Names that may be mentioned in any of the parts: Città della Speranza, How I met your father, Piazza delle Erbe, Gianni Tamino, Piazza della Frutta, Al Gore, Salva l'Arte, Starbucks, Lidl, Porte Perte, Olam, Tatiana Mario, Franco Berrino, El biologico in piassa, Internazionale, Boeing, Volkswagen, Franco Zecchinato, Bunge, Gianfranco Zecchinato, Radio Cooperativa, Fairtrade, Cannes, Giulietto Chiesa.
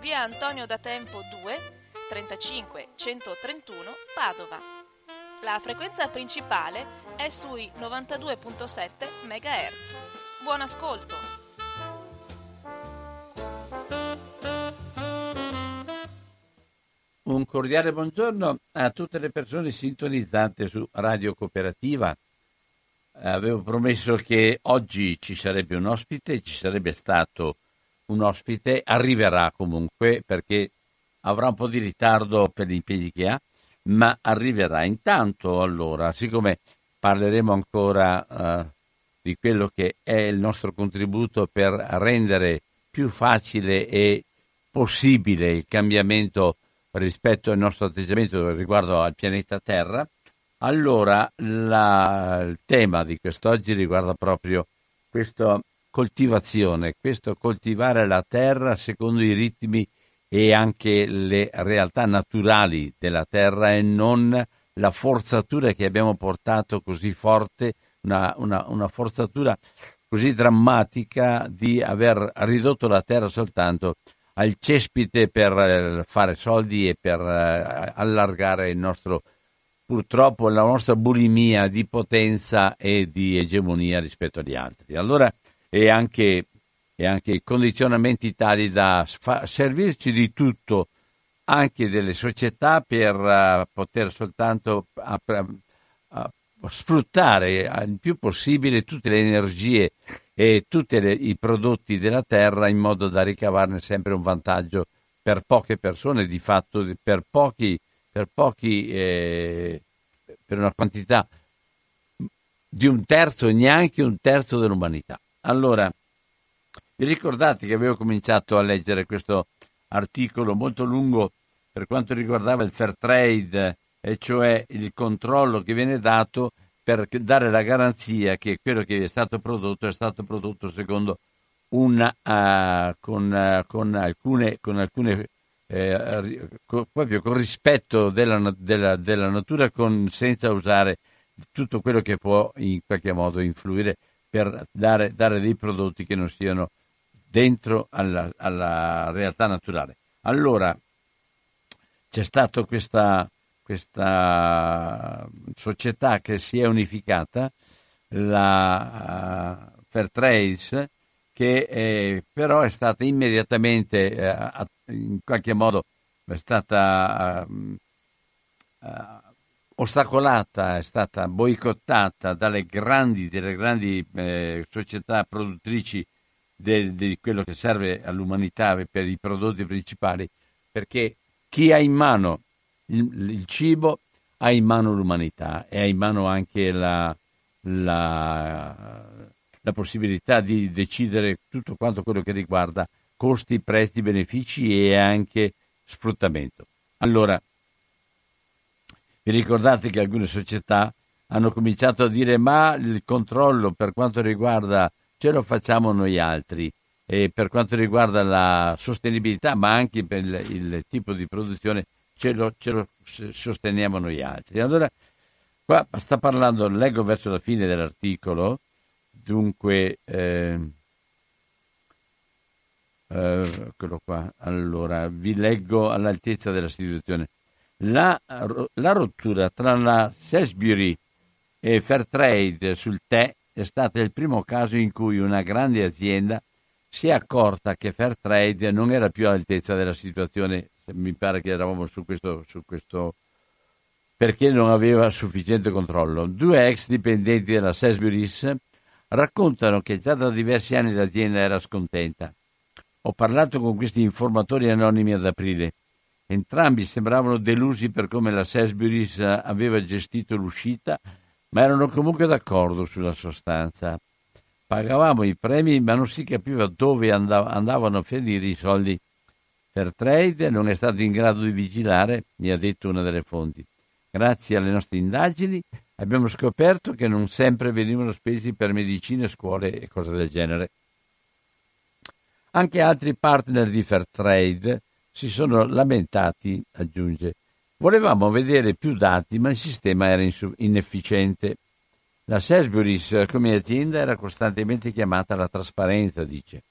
via Antonio da Tempo 2, 35 131 Padova. La frequenza principale è sui 92.7 MHz. Buon ascolto! Un cordiale buongiorno a tutte le persone sintonizzate su Radio Cooperativa. Avevo promesso che oggi ci sarebbe un ospite, ci sarebbe stato un ospite, arriverà comunque perché avrà un po' di ritardo per gli impegni che ha, ma arriverà. Intanto allora, siccome parleremo ancora di quello che è il nostro contributo per rendere più facile e possibile il cambiamento rispetto al nostro atteggiamento riguardo al pianeta Terra, allora il tema di quest'oggi riguarda proprio questo coltivazione, questo coltivare la terra secondo i ritmi e anche le realtà naturali della terra e non la forzatura che abbiamo portato così forte, una forzatura così drammatica di aver ridotto la terra soltanto al cespite per fare soldi e per allargare il nostro, purtroppo la nostra bulimia di potenza e di egemonia rispetto agli altri. Allora e anche condizionamenti tali da servirci di tutto, anche delle società, per poter soltanto sfruttare il più possibile tutte le energie e tutti i prodotti della terra in modo da ricavarne sempre un vantaggio per poche persone, di fatto per una quantità di un terzo, neanche un terzo dell'umanità. Allora, vi ricordate che avevo cominciato a leggere questo articolo molto lungo per quanto riguardava il Fairtrade, e cioè il controllo che viene dato per dare la garanzia che quello che è stato prodotto secondo proprio con rispetto della natura, senza usare tutto quello che può in qualche modo influire per dare dei prodotti che non siano dentro alla realtà naturale. Allora, c'è stata questa società che si è unificata, la Fairtrade, che però è stata immediatamente, in qualche modo, è stata ostacolata, è stata boicottata dalle grandi società produttrici di quello che serve all'umanità per i prodotti principali, perché chi ha in mano il cibo ha in mano l'umanità e ha in mano anche la possibilità di decidere tutto quanto quello che riguarda costi, prezzi, benefici e anche sfruttamento. Allora, vi ricordate che alcune società hanno cominciato a dire: ma il controllo per quanto riguarda ce lo facciamo noi altri, e per quanto riguarda la sostenibilità, ma anche per il tipo di produzione ce lo sosteniamo noi altri. Allora, qua sta parlando, leggo verso la fine dell'articolo, dunque eccolo qua, allora vi leggo all'altezza della situazione. La rottura tra la Sainsbury's e Fairtrade sul tè è stato il primo caso in cui una grande azienda si è accorta che Fairtrade non era più all'altezza della situazione, mi pare che eravamo su questo perché non aveva sufficiente controllo. Due ex dipendenti della Sainsbury's raccontano che già da diversi anni l'azienda era scontenta. Ho parlato con questi informatori anonimi ad aprile. Entrambi sembravano delusi per come la Sainsbury's aveva gestito l'uscita, ma erano comunque d'accordo sulla sostanza. Pagavamo i premi, ma non si capiva dove andavano a finire i soldi. Fairtrade non è stato in grado di vigilare, mi ha detto una delle fonti. Grazie alle nostre indagini abbiamo scoperto che non sempre venivano spesi per medicine, scuole e cose del genere. Anche altri partner di Fairtrade si sono lamentati, aggiunge. Volevamo vedere più dati, ma il sistema era inefficiente. La Sainsbury's come azienda era costantemente chiamata alla trasparenza, dice.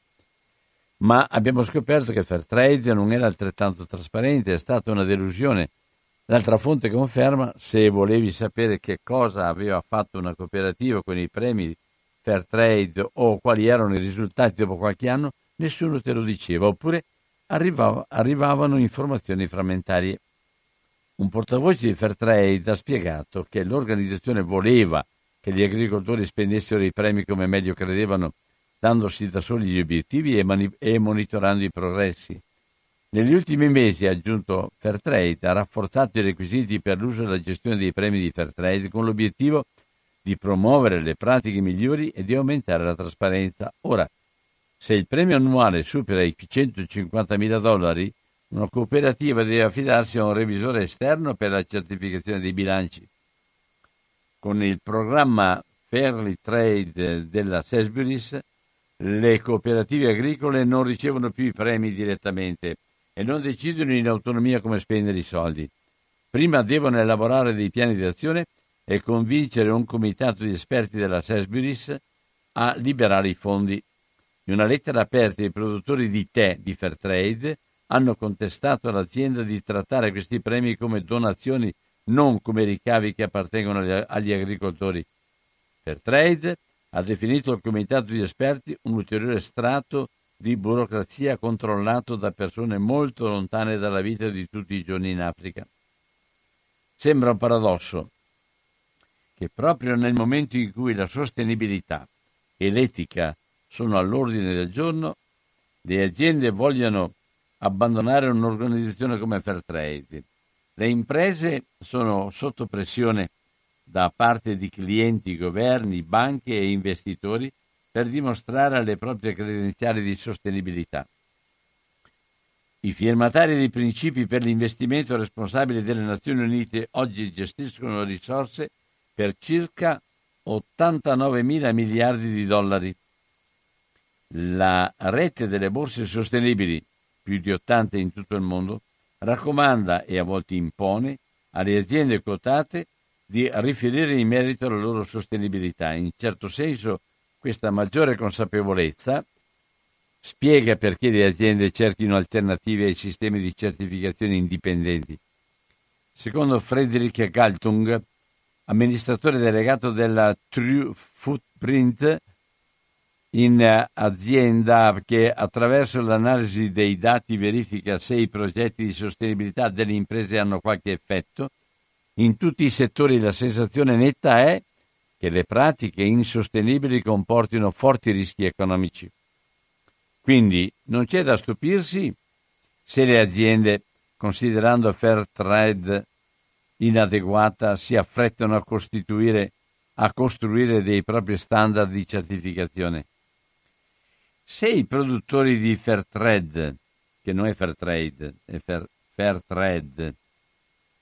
Ma abbiamo scoperto che Fairtrade non era altrettanto trasparente, è stata una delusione. L'altra fonte conferma, se volevi sapere che cosa aveva fatto una cooperativa con i premi Fairtrade o quali erano i risultati dopo qualche anno, nessuno te lo diceva, oppure arrivavano informazioni frammentarie. Un portavoce di Fairtrade ha spiegato che l'organizzazione voleva che gli agricoltori spendessero i premi come meglio credevano, dandosi da soli gli obiettivi e monitorando i progressi. Negli ultimi mesi, ha aggiunto Fairtrade, ha rafforzato i requisiti per l'uso e la gestione dei premi di Fairtrade con l'obiettivo di promuovere le pratiche migliori e di aumentare la trasparenza. Ora, se il premio annuale supera i $150,000, una cooperativa deve affidarsi a un revisore esterno per la certificazione dei bilanci. Con il programma Fairtrade della Sainsbury's, le cooperative agricole non ricevono più i premi direttamente e non decidono in autonomia come spendere i soldi. Prima devono elaborare dei piani di azione e convincere un comitato di esperti della Sainsbury's a liberare i fondi. In una lettera aperta, i produttori di tè di Fairtrade hanno contestato all'azienda di trattare questi premi come donazioni, non come ricavi che appartengono agli agricoltori. Fairtrade ha definito il comitato di esperti un ulteriore strato di burocrazia controllato da persone molto lontane dalla vita di tutti i giorni in Africa. Sembra un paradosso che proprio nel momento in cui la sostenibilità e l'etica sono all'ordine del giorno, le aziende vogliono abbandonare un'organizzazione come Fairtrade. Le imprese sono sotto pressione da parte di clienti, governi, banche e investitori per dimostrare le proprie credenziali di sostenibilità. I firmatari dei principi per l'investimento responsabile delle Nazioni Unite oggi gestiscono risorse per circa 89.000 miliardi di dollari. La rete delle borse sostenibili, più di 80 in tutto il mondo, raccomanda e a volte impone alle aziende quotate di riferire in merito alla loro sostenibilità. In certo senso, questa maggiore consapevolezza spiega perché le aziende cerchino alternative ai sistemi di certificazione indipendenti. Secondo Frederick Galtung, amministratore delegato della True Footprint, in azienda che attraverso l'analisi dei dati verifica se i progetti di sostenibilità delle imprese hanno qualche effetto, in tutti i settori la sensazione netta è che le pratiche insostenibili comportino forti rischi economici. Quindi non c'è da stupirsi se le aziende, considerando Fairtrade inadeguata, si affrettano a costruire dei propri standard di certificazione. Se i produttori di Fairtrade, che non è Fairtrade, è Fairtrade,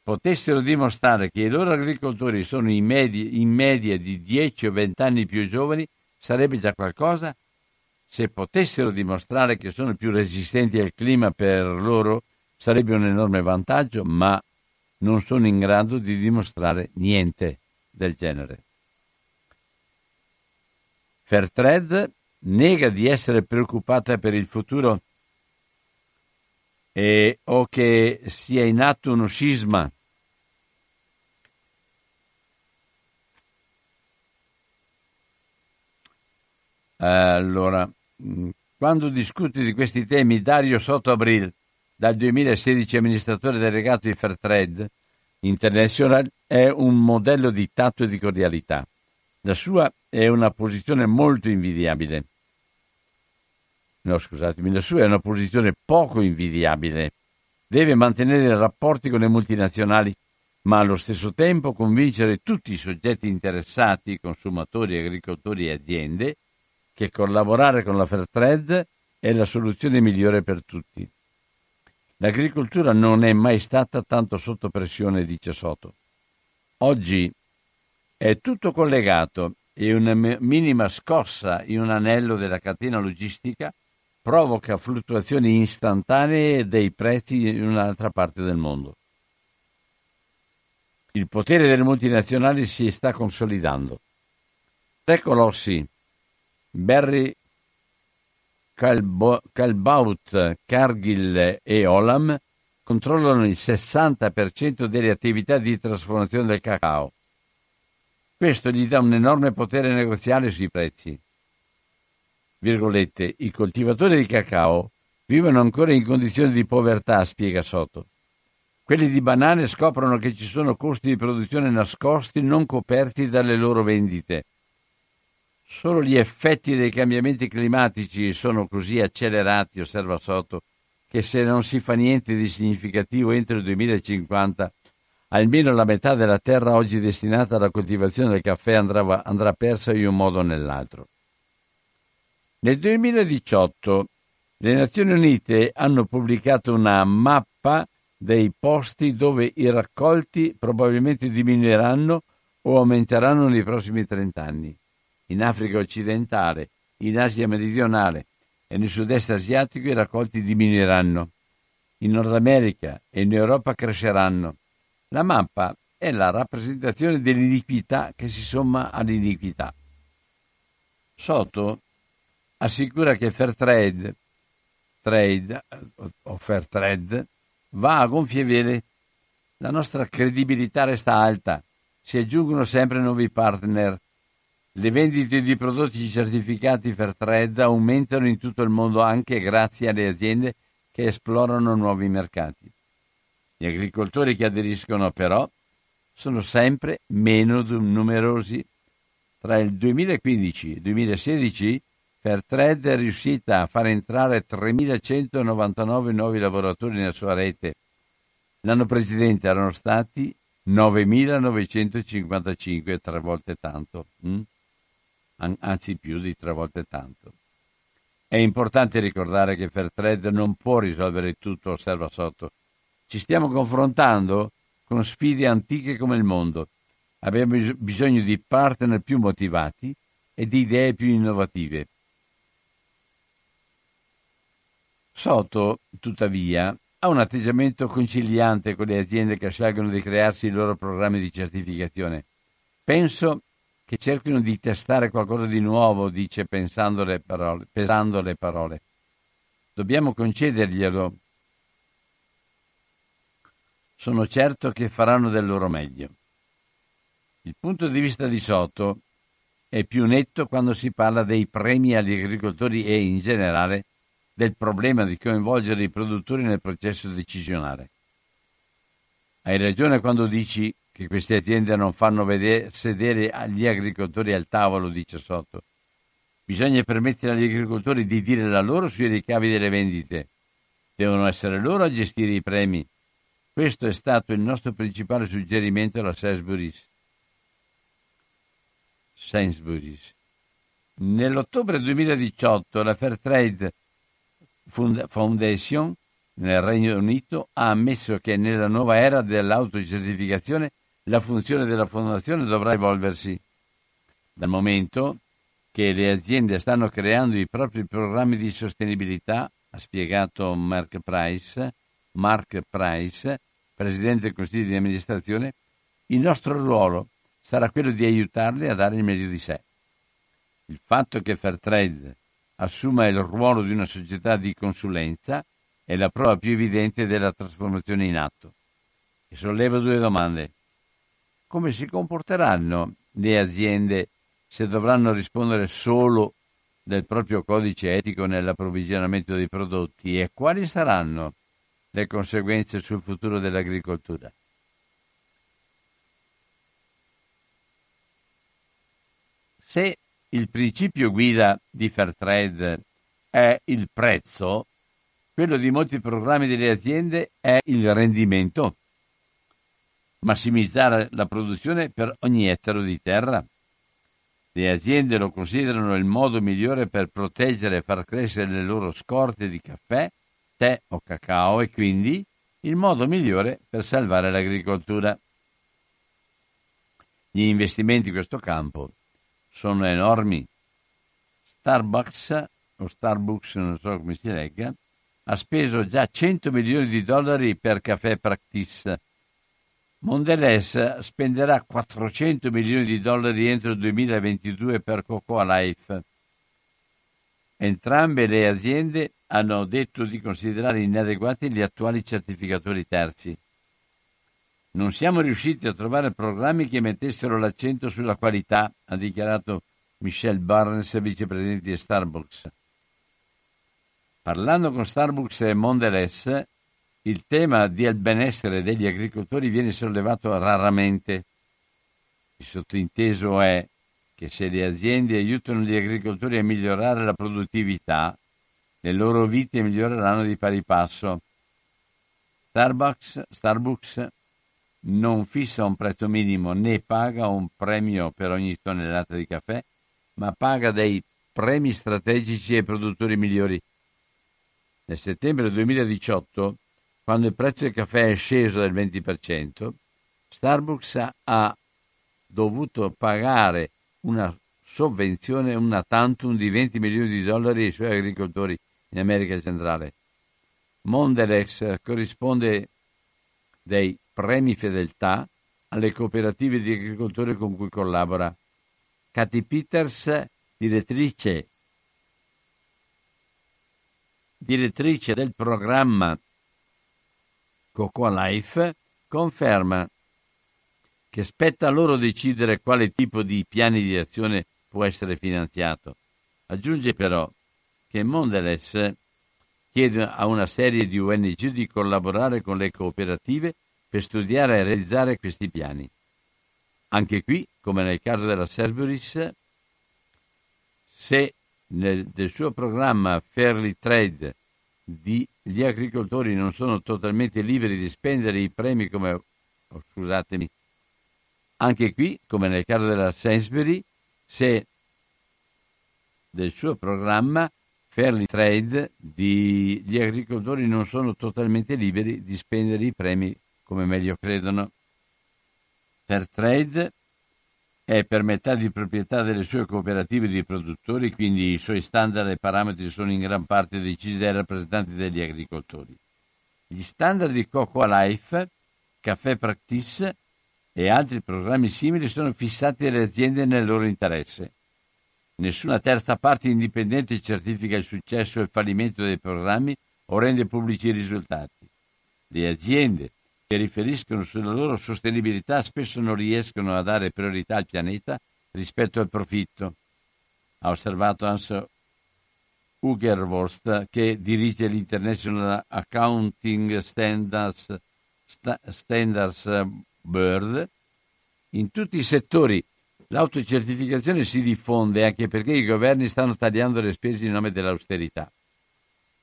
potessero dimostrare che i loro agricoltori sono in media di 10 o 20 anni più giovani, sarebbe già qualcosa. Se potessero dimostrare che sono più resistenti al clima, per loro sarebbe un enorme vantaggio, ma non sono in grado di dimostrare niente del genere. Fairtrade nega di essere preoccupata per il futuro o che sia in atto uno scisma. Allora, Quando discuti di questi temi Dario Soto Abril, dal 2016 amministratore delegato di Fairtrade Internazionale, è un modello di tatto e di cordialità. La sua è una posizione molto invidiabile. No, scusatemi, la sua è una posizione poco invidiabile. Deve mantenere rapporti con le multinazionali, ma allo stesso tempo convincere tutti i soggetti interessati, consumatori, agricoltori e aziende, che collaborare con la Fairtrade è la soluzione migliore per tutti. L'agricoltura non è mai stata tanto sotto pressione, dice Soto. Oggi è tutto collegato e una minima scossa in un anello della catena logistica provoca fluttuazioni istantanee dei prezzi in un'altra parte del mondo. Il potere delle multinazionali si sta consolidando. Tre colossi, Barry Calbaut, Cargill e Olam, controllano il 60% delle attività di trasformazione del cacao. Questo gli dà un enorme potere negoziale sui prezzi. Virgolette, i coltivatori di cacao vivono ancora in condizioni di povertà, spiega Soto. Quelli di banane scoprono che ci sono costi di produzione nascosti non coperti dalle loro vendite. Solo gli effetti dei cambiamenti climatici sono così accelerati, osserva Soto, che se non si fa niente di significativo entro il 2050, almeno la metà della terra oggi destinata alla coltivazione del caffè andrà persa in un modo o nell'altro. Nel 2018 le Nazioni Unite hanno pubblicato una mappa dei posti dove i raccolti probabilmente diminuiranno o aumenteranno nei prossimi 30 anni. In Africa occidentale, in Asia meridionale e nel sud-est asiatico i raccolti diminuiranno. In Nord America e in Europa cresceranno. La mappa è la rappresentazione dell'iniquità che si somma all'iniquità. Soto assicura che Fairtrade va a gonfie vele. La nostra credibilità resta alta, si aggiungono sempre nuovi partner. Le vendite di prodotti certificati Fairtrade aumentano in tutto il mondo anche grazie alle aziende che esplorano nuovi mercati. Gli agricoltori che aderiscono però sono sempre meno numerosi. Tra il 2015 e il 2016 Fairtrade è riuscita a far entrare 3.199 nuovi lavoratori nella sua rete. L'anno precedente erano stati 9.955, tre volte tanto, anzi più di tre volte tanto. È importante ricordare che Fairtrade non può risolvere tutto, osserva Soto. Ci stiamo confrontando con sfide antiche come il mondo. Abbiamo bisogno di partner più motivati e di idee più innovative. Soto, tuttavia, ha un atteggiamento conciliante con le aziende che scelgono di crearsi i loro programmi di certificazione. Penso che cerchino di testare qualcosa di nuovo, dice pesando le parole. Dobbiamo concederglielo. Sono certo che faranno del loro meglio. Il punto di vista di Soto è più netto quando si parla dei premi agli agricoltori e, in generale, del problema di coinvolgere i produttori nel processo decisionale. Hai ragione quando dici che queste aziende non fanno sedere gli agricoltori al tavolo, dice Soto. Bisogna permettere agli agricoltori di dire la loro sui ricavi delle vendite. Devono essere loro a gestire i premi. Questo è stato il nostro principale suggerimento alla Sainsbury's. Nell'ottobre 2018 la Fairtrade Foundation nel Regno Unito ha ammesso che nella nuova era dell'autocertificazione la funzione della fondazione dovrà evolversi. Dal momento che le aziende stanno creando i propri programmi di sostenibilità, ha spiegato Mark Price, presidente del Consiglio di amministrazione, il nostro ruolo sarà quello di aiutarli a dare il meglio di sé. Il fatto che Fairtrade assuma il ruolo di una società di consulenza è la prova più evidente della trasformazione in atto. E sollevo due domande. Come si comporteranno le aziende se dovranno rispondere solo del proprio codice etico nell'approvvigionamento dei prodotti e quali saranno le conseguenze sul futuro dell'agricoltura? Se il principio guida di Fairtrade è il prezzo, quello di molti programmi delle aziende è il rendimento. Massimizzare la produzione per ogni ettaro di terra. Le aziende lo considerano il modo migliore per proteggere e far crescere le loro scorte di caffè, tè o cacao e quindi il modo migliore per salvare l'agricoltura. Gli investimenti in questo campo sono enormi. Starbucks, non so come si legga, ha speso già $100 milioni per caffè practice. Mondelez spenderà $400 milioni entro il 2022 per Cocoa Life. Entrambe le aziende hanno detto di considerare inadeguati gli attuali certificatori terzi. Non siamo riusciti a trovare programmi che mettessero l'accento sulla qualità, ha dichiarato Michel Barnes, vicepresidente di Starbucks. Parlando con Starbucks e Mondelez, il tema del benessere degli agricoltori viene sollevato raramente. Il sottinteso è che se le aziende aiutano gli agricoltori a migliorare la produttività, le loro vite miglioreranno di pari passo. Starbucks non fissa un prezzo minimo né paga un premio per ogni tonnellata di caffè, ma paga dei premi strategici ai produttori migliori. Nel settembre 2018, quando il prezzo del caffè è sceso del 20%, Starbucks ha dovuto pagare una sovvenzione, una tantum di $20 milioni ai suoi agricoltori in America centrale. Mondelez corrisponde dei premi fedeltà alle cooperative di agricoltori con cui collabora. Katy Peters, direttrice del programma Cocoa Life, conferma che spetta a loro decidere quale tipo di piani di azione può essere finanziato. Aggiunge però che Mondelez chiede a una serie di ONG di collaborare con le cooperative per studiare e realizzare questi piani. Anche qui, come nel caso della Sainsbury's, se del suo programma Fairtrade gli agricoltori non sono totalmente liberi di spendere i premi Anche qui, come nel caso della Sainsbury, se del suo programma Fairtrade gli agricoltori non sono totalmente liberi di spendere i premi come meglio credono. Fairtrade è per metà di proprietà delle sue cooperative di produttori, quindi i suoi standard e parametri sono in gran parte decisi dai rappresentanti degli agricoltori. Gli standard di Cocoa Life, Caffè Practice e altri programmi simili sono fissati dalle aziende nel loro interesse. Nessuna terza parte indipendente certifica il successo e il fallimento dei programmi o rende pubblici i risultati. Le aziende che riferiscono sulla loro sostenibilità spesso non riescono a dare priorità al pianeta rispetto al profitto, ha osservato Hans Hoogervorst, che dirige l'International Accounting Standards Board. In tutti i settori l'autocertificazione si diffonde anche perché i governi stanno tagliando le spese in nome dell'austerità.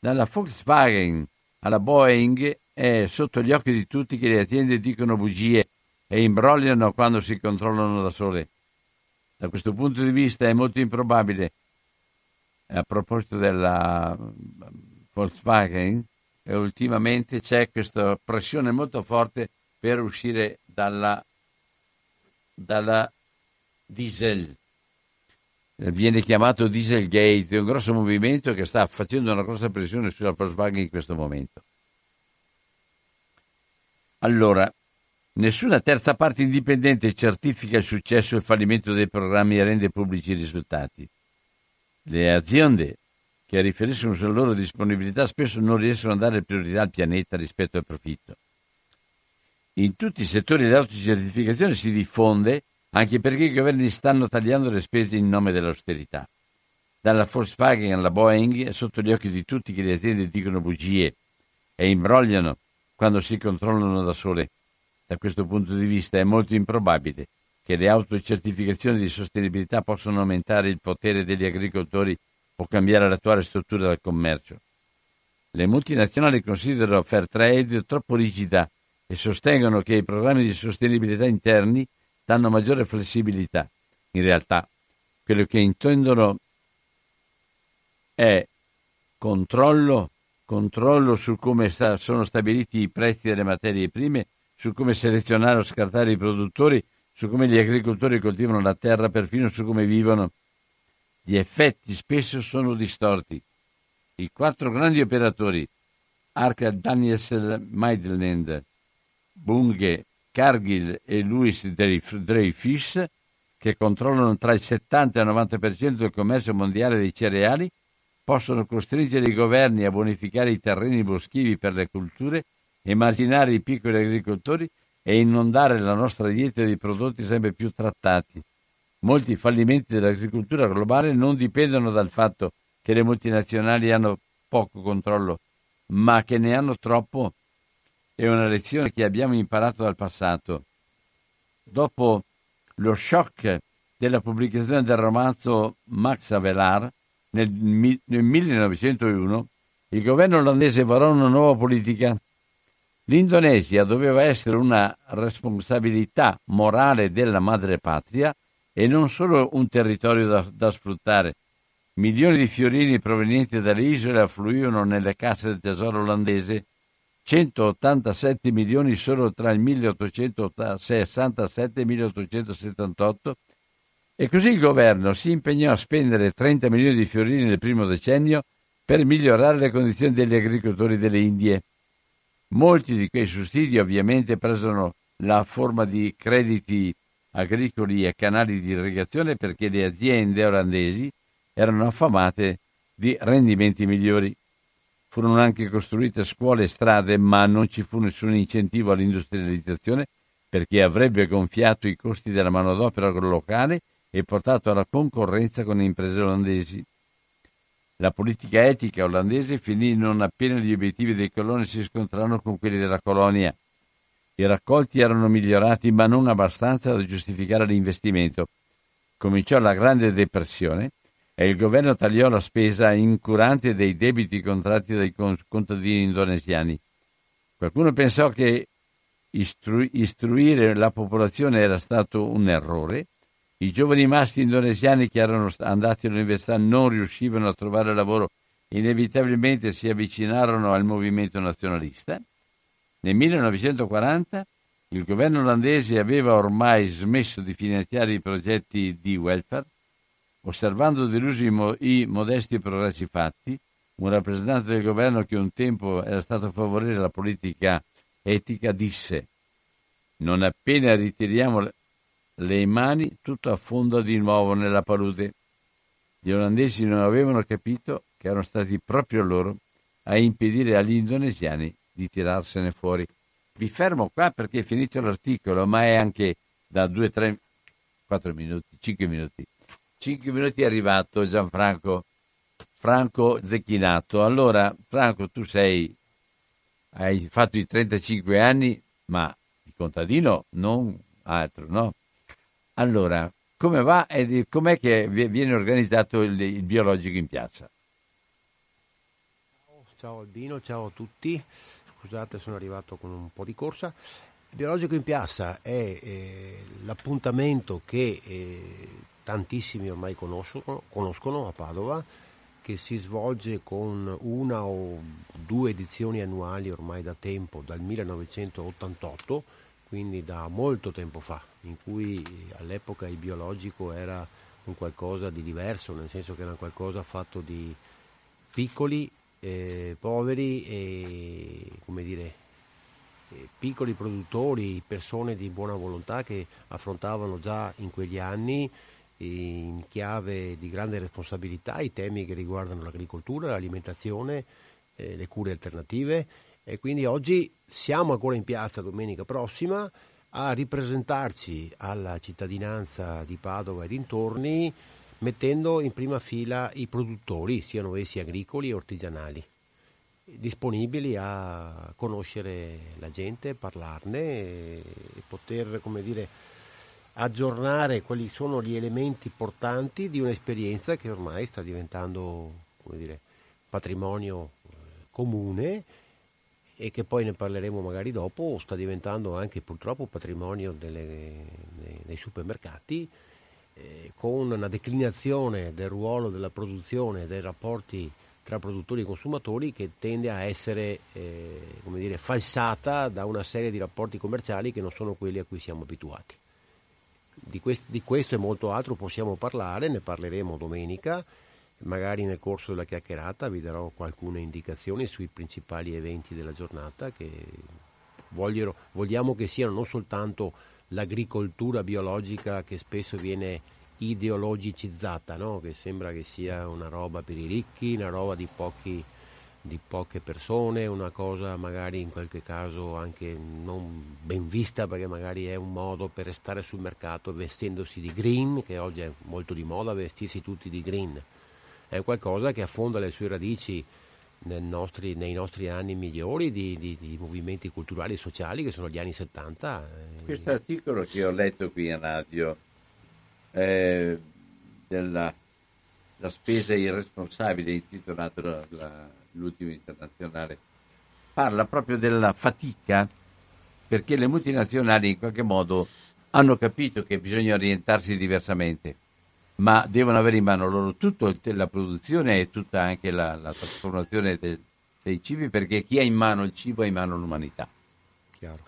Dalla Volkswagen alla Boeing è sotto gli occhi di tutti che le aziende dicono bugie e imbrogliano quando si controllano da sole. Da questo punto di vista è molto improbabile, a proposito della Volkswagen, e ultimamente c'è questa pressione molto forte per uscire dalla diesel. Viene chiamato Dieselgate, è un grosso movimento che sta facendo una grossa pressione sulla Volkswagen in questo momento. Allora, nessuna terza parte indipendente certifica il successo e il fallimento dei programmi e rende pubblici i risultati. Le aziende che riferiscono sulla loro disponibilità spesso non riescono a dare priorità al pianeta rispetto al profitto. In tutti i settori l'autocertificazione si diffonde anche perché i governi stanno tagliando le spese in nome dell'austerità. dalla Volkswagen alla Boeing, è sotto gli occhi di tutti che le aziende dicono bugie e imbrogliano quando si controllano da sole. Da questo punto di vista è molto improbabile che le autocertificazioni di sostenibilità possano aumentare il potere degli agricoltori o cambiare l'attuale struttura del commercio. Le multinazionali considerano Fairtrade troppo rigida e sostengono che i programmi di sostenibilità interni danno maggiore flessibilità. In realtà, quello che intendono è controllo su come sono stabiliti i prezzi delle materie prime, su come selezionare o scartare i produttori, su come gli agricoltori coltivano la terra, perfino su come vivono. Gli effetti spesso sono distorti. I quattro grandi operatori, Archer Daniels Midland, Bunge, Cargill e Louis Dreyfus, che controllano tra il 70 e il 90% del commercio mondiale dei cereali, possono costringere i governi a bonificare i terreni boschivi per le colture, emarginare i piccoli agricoltori e inondare la nostra dieta di prodotti sempre più trattati. Molti fallimenti dell'agricoltura globale non dipendono dal fatto che le multinazionali hanno poco controllo, ma che ne hanno troppo. È una lezione che abbiamo imparato dal passato. Dopo lo shock della pubblicazione del romanzo Max Avelar nel 1901, il governo olandese varò una nuova politica. L'Indonesia doveva essere una responsabilità morale della madrepatria e non solo un territorio da sfruttare. Milioni di fiorini provenienti dalle isole affluivano nelle casse del tesoro olandese, 187 milioni solo tra il 1867 e il 1878, e così il governo si impegnò a spendere 30 milioni di fiorini nel primo decennio per migliorare le condizioni degli agricoltori delle Indie. Molti di quei sussidi ovviamente presero la forma di crediti agricoli e canali di irrigazione perché le aziende olandesi erano affamate di rendimenti migliori. Furono anche costruite scuole e strade, ma non ci fu nessun incentivo all'industrializzazione perché avrebbe gonfiato i costi della manodopera locale e portato alla concorrenza con le imprese olandesi. La politica etica olandese finì non appena gli obiettivi dei coloni si scontrarono con quelli della colonia. I raccolti erano migliorati, ma non abbastanza da giustificare l'investimento. Cominciò la Grande Depressione e il governo tagliò la spesa, incurante dei debiti contratti dai contadini indonesiani. Qualcuno pensò che istruire la popolazione era stato un errore. I giovani maschi indonesiani che erano andati all'università non riuscivano a trovare lavoro, inevitabilmente si avvicinarono al movimento nazionalista. Nel 1940 il governo olandese aveva ormai smesso di finanziare i progetti di welfare. Osservando delusi i modesti progressi fatti, un rappresentante del governo che un tempo era stato favorire la politica etica disse: «Non appena ritiriamo le mani, tutto affonda di nuovo nella palude». Gli olandesi non avevano capito che erano stati proprio loro a impedire agli indonesiani di tirarsene fuori. Vi fermo qua perché è finito l'articolo, ma è anche da 5 minuti. 5 minuti è arrivato Gianfranco Zecchinato. Allora Franco, tu hai fatto i 35 anni, ma il contadino non altro, no? Allora, come va e com'è che viene organizzato il biologico in piazza? Ciao Albino, ciao a tutti. Scusate, sono arrivato con un po' di corsa. Il biologico in piazza è l'appuntamento che tantissimi ormai conoscono a Padova, che si svolge con una o due edizioni annuali ormai da tempo, dal 1988, quindi da molto tempo fa, in cui all'epoca il biologico era un qualcosa di diverso, nel senso che era qualcosa fatto di piccoli, poveri e, come dire, piccoli produttori, persone di buona volontà che affrontavano già in quegli anni in chiave di grande responsabilità i temi che riguardano l'agricoltura, l'alimentazione, le cure alternative, e quindi oggi siamo ancora in piazza domenica prossima a ripresentarci alla cittadinanza di Padova e dintorni mettendo in prima fila i produttori, siano essi agricoli e artigianali, disponibili a conoscere la gente, parlarne e poter, come dire, aggiornare quali sono gli elementi portanti di un'esperienza che ormai sta diventando, come dire, patrimonio comune e che poi ne parleremo magari dopo, sta diventando anche purtroppo patrimonio dei supermercati, con una declinazione del ruolo della produzione e dei rapporti tra produttori e consumatori che tende a essere falsata da una serie di rapporti commerciali che non sono quelli a cui siamo abituati. Di questo e molto altro possiamo parlare, ne parleremo domenica, magari nel corso della chiacchierata vi darò alcune indicazioni sui principali eventi della giornata che vogliamo che siano non soltanto l'agricoltura biologica che spesso viene ideologicizzata, no? Che sembra che sia una roba per i ricchi, una roba di poche persone, una cosa magari in qualche caso anche non ben vista, perché magari è un modo per restare sul mercato vestendosi di green, che oggi è molto di moda vestirsi tutti di green. È qualcosa che affonda le sue radici nei nostri anni migliori di movimenti culturali e sociali che sono gli anni 70. Questo articolo che ho letto qui in radio della spesa irresponsabile, intitolato l'ultimo Internazionale, parla proprio della fatica, perché le multinazionali in qualche modo hanno capito che bisogna orientarsi diversamente, ma devono avere in mano loro tutto, la produzione e tutta anche la trasformazione dei cibi, perché chi ha in mano il cibo ha in mano l'umanità. Chiaro.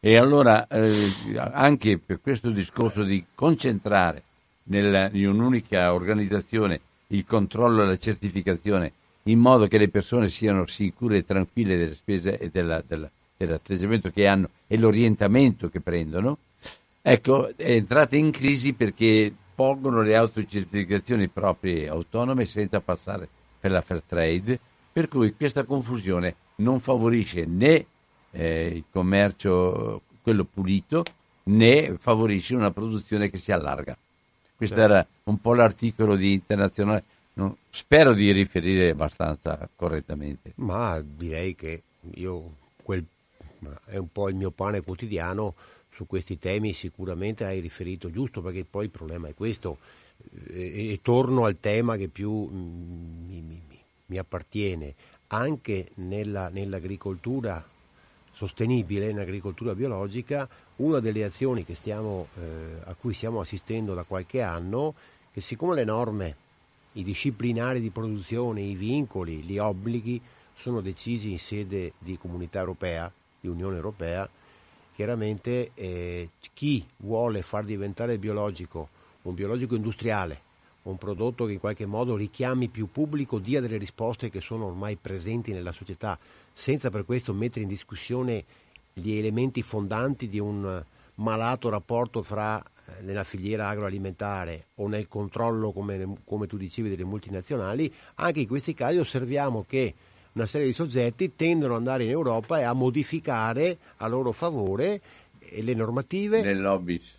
E allora anche per questo discorso di concentrare in un'unica organizzazione il controllo e la certificazione, in modo che le persone siano sicure e tranquille delle spese e dell'atteggiamento che hanno e l'orientamento che prendono, ecco, è entrata in crisi perché pongono le autocertificazioni proprie autonome senza passare per la Fairtrade, per cui questa confusione non favorisce né il commercio, quello pulito, né favorisce una produzione che si allarga. Questo era un po' l'articolo di Internazionale. Non, spero di riferire abbastanza correttamente. Ma direi che è un po' il mio pane quotidiano. Su questi temi sicuramente hai riferito giusto, perché poi il problema è questo, e torno al tema che più mi appartiene, anche nell'agricoltura sostenibile, nell'agricoltura biologica, una delle azioni che a cui stiamo assistendo da qualche anno, che siccome le norme, i disciplinari di produzione, i vincoli, gli obblighi sono decisi in sede di Comunità Europea, di Unione Europea, chiaramente chi vuole far diventare il biologico un biologico industriale, un prodotto che in qualche modo richiami più pubblico, dia delle risposte che sono ormai presenti nella società, senza per questo mettere in discussione gli elementi fondanti di un malato rapporto nella filiera agroalimentare o nel controllo, come tu dicevi, delle multinazionali. Anche in questi casi osserviamo che una serie di soggetti tendono ad andare in Europa e a modificare a loro favore le normative,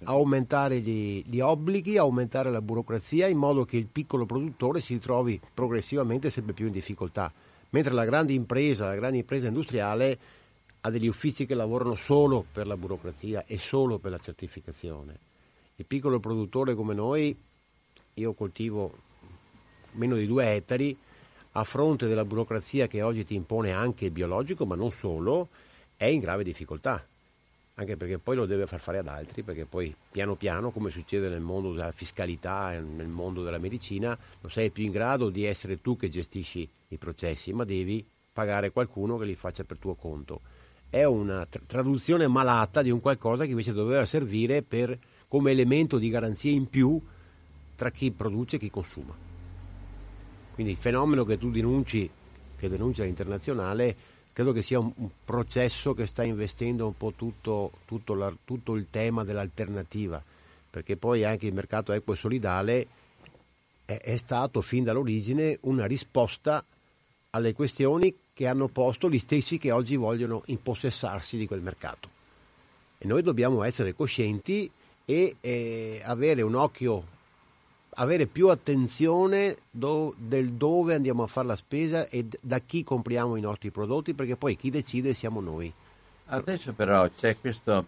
aumentare gli obblighi, aumentare la burocrazia, in modo che il piccolo produttore si ritrovi progressivamente sempre più in difficoltà, mentre la grande impresa industriale ha degli uffici che lavorano solo per la burocrazia e solo per la certificazione. Il piccolo produttore come noi, io coltivo meno di 2 ettari, a fronte della burocrazia che oggi ti impone anche il biologico, ma non solo, è in grave difficoltà, anche perché poi lo deve far fare ad altri, perché poi piano piano, come succede nel mondo della fiscalità e nel mondo della medicina, non sei più in grado di essere tu che gestisci i processi, ma devi pagare qualcuno che li faccia per tuo conto. È una traduzione malata di un qualcosa che invece doveva servire come elemento di garanzia in più tra chi produce e chi consuma. Quindi il fenomeno che tu denunci, che denuncia l'Internazionale, credo che sia un processo che sta investendo un po' tutto il tema dell'alternativa, perché poi anche il mercato equo e solidale è stato fin dall'origine una risposta alle questioni che hanno posto gli stessi che oggi vogliono impossessarsi di quel mercato. E noi dobbiamo essere coscienti e avere un occhio avere più attenzione del dove andiamo a fare la spesa e da chi compriamo i nostri prodotti, perché poi chi decide siamo noi. Adesso però c'è questa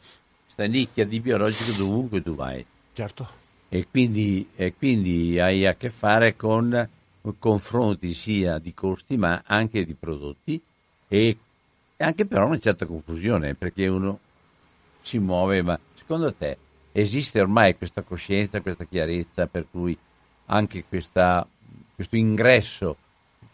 nicchia di biologico dovunque tu vai. Certo. E quindi hai a che fare con confronti sia di costi ma anche di prodotti, e anche però una certa confusione, perché uno si muove. Ma secondo te esiste ormai questa coscienza, questa chiarezza, per cui anche questo ingresso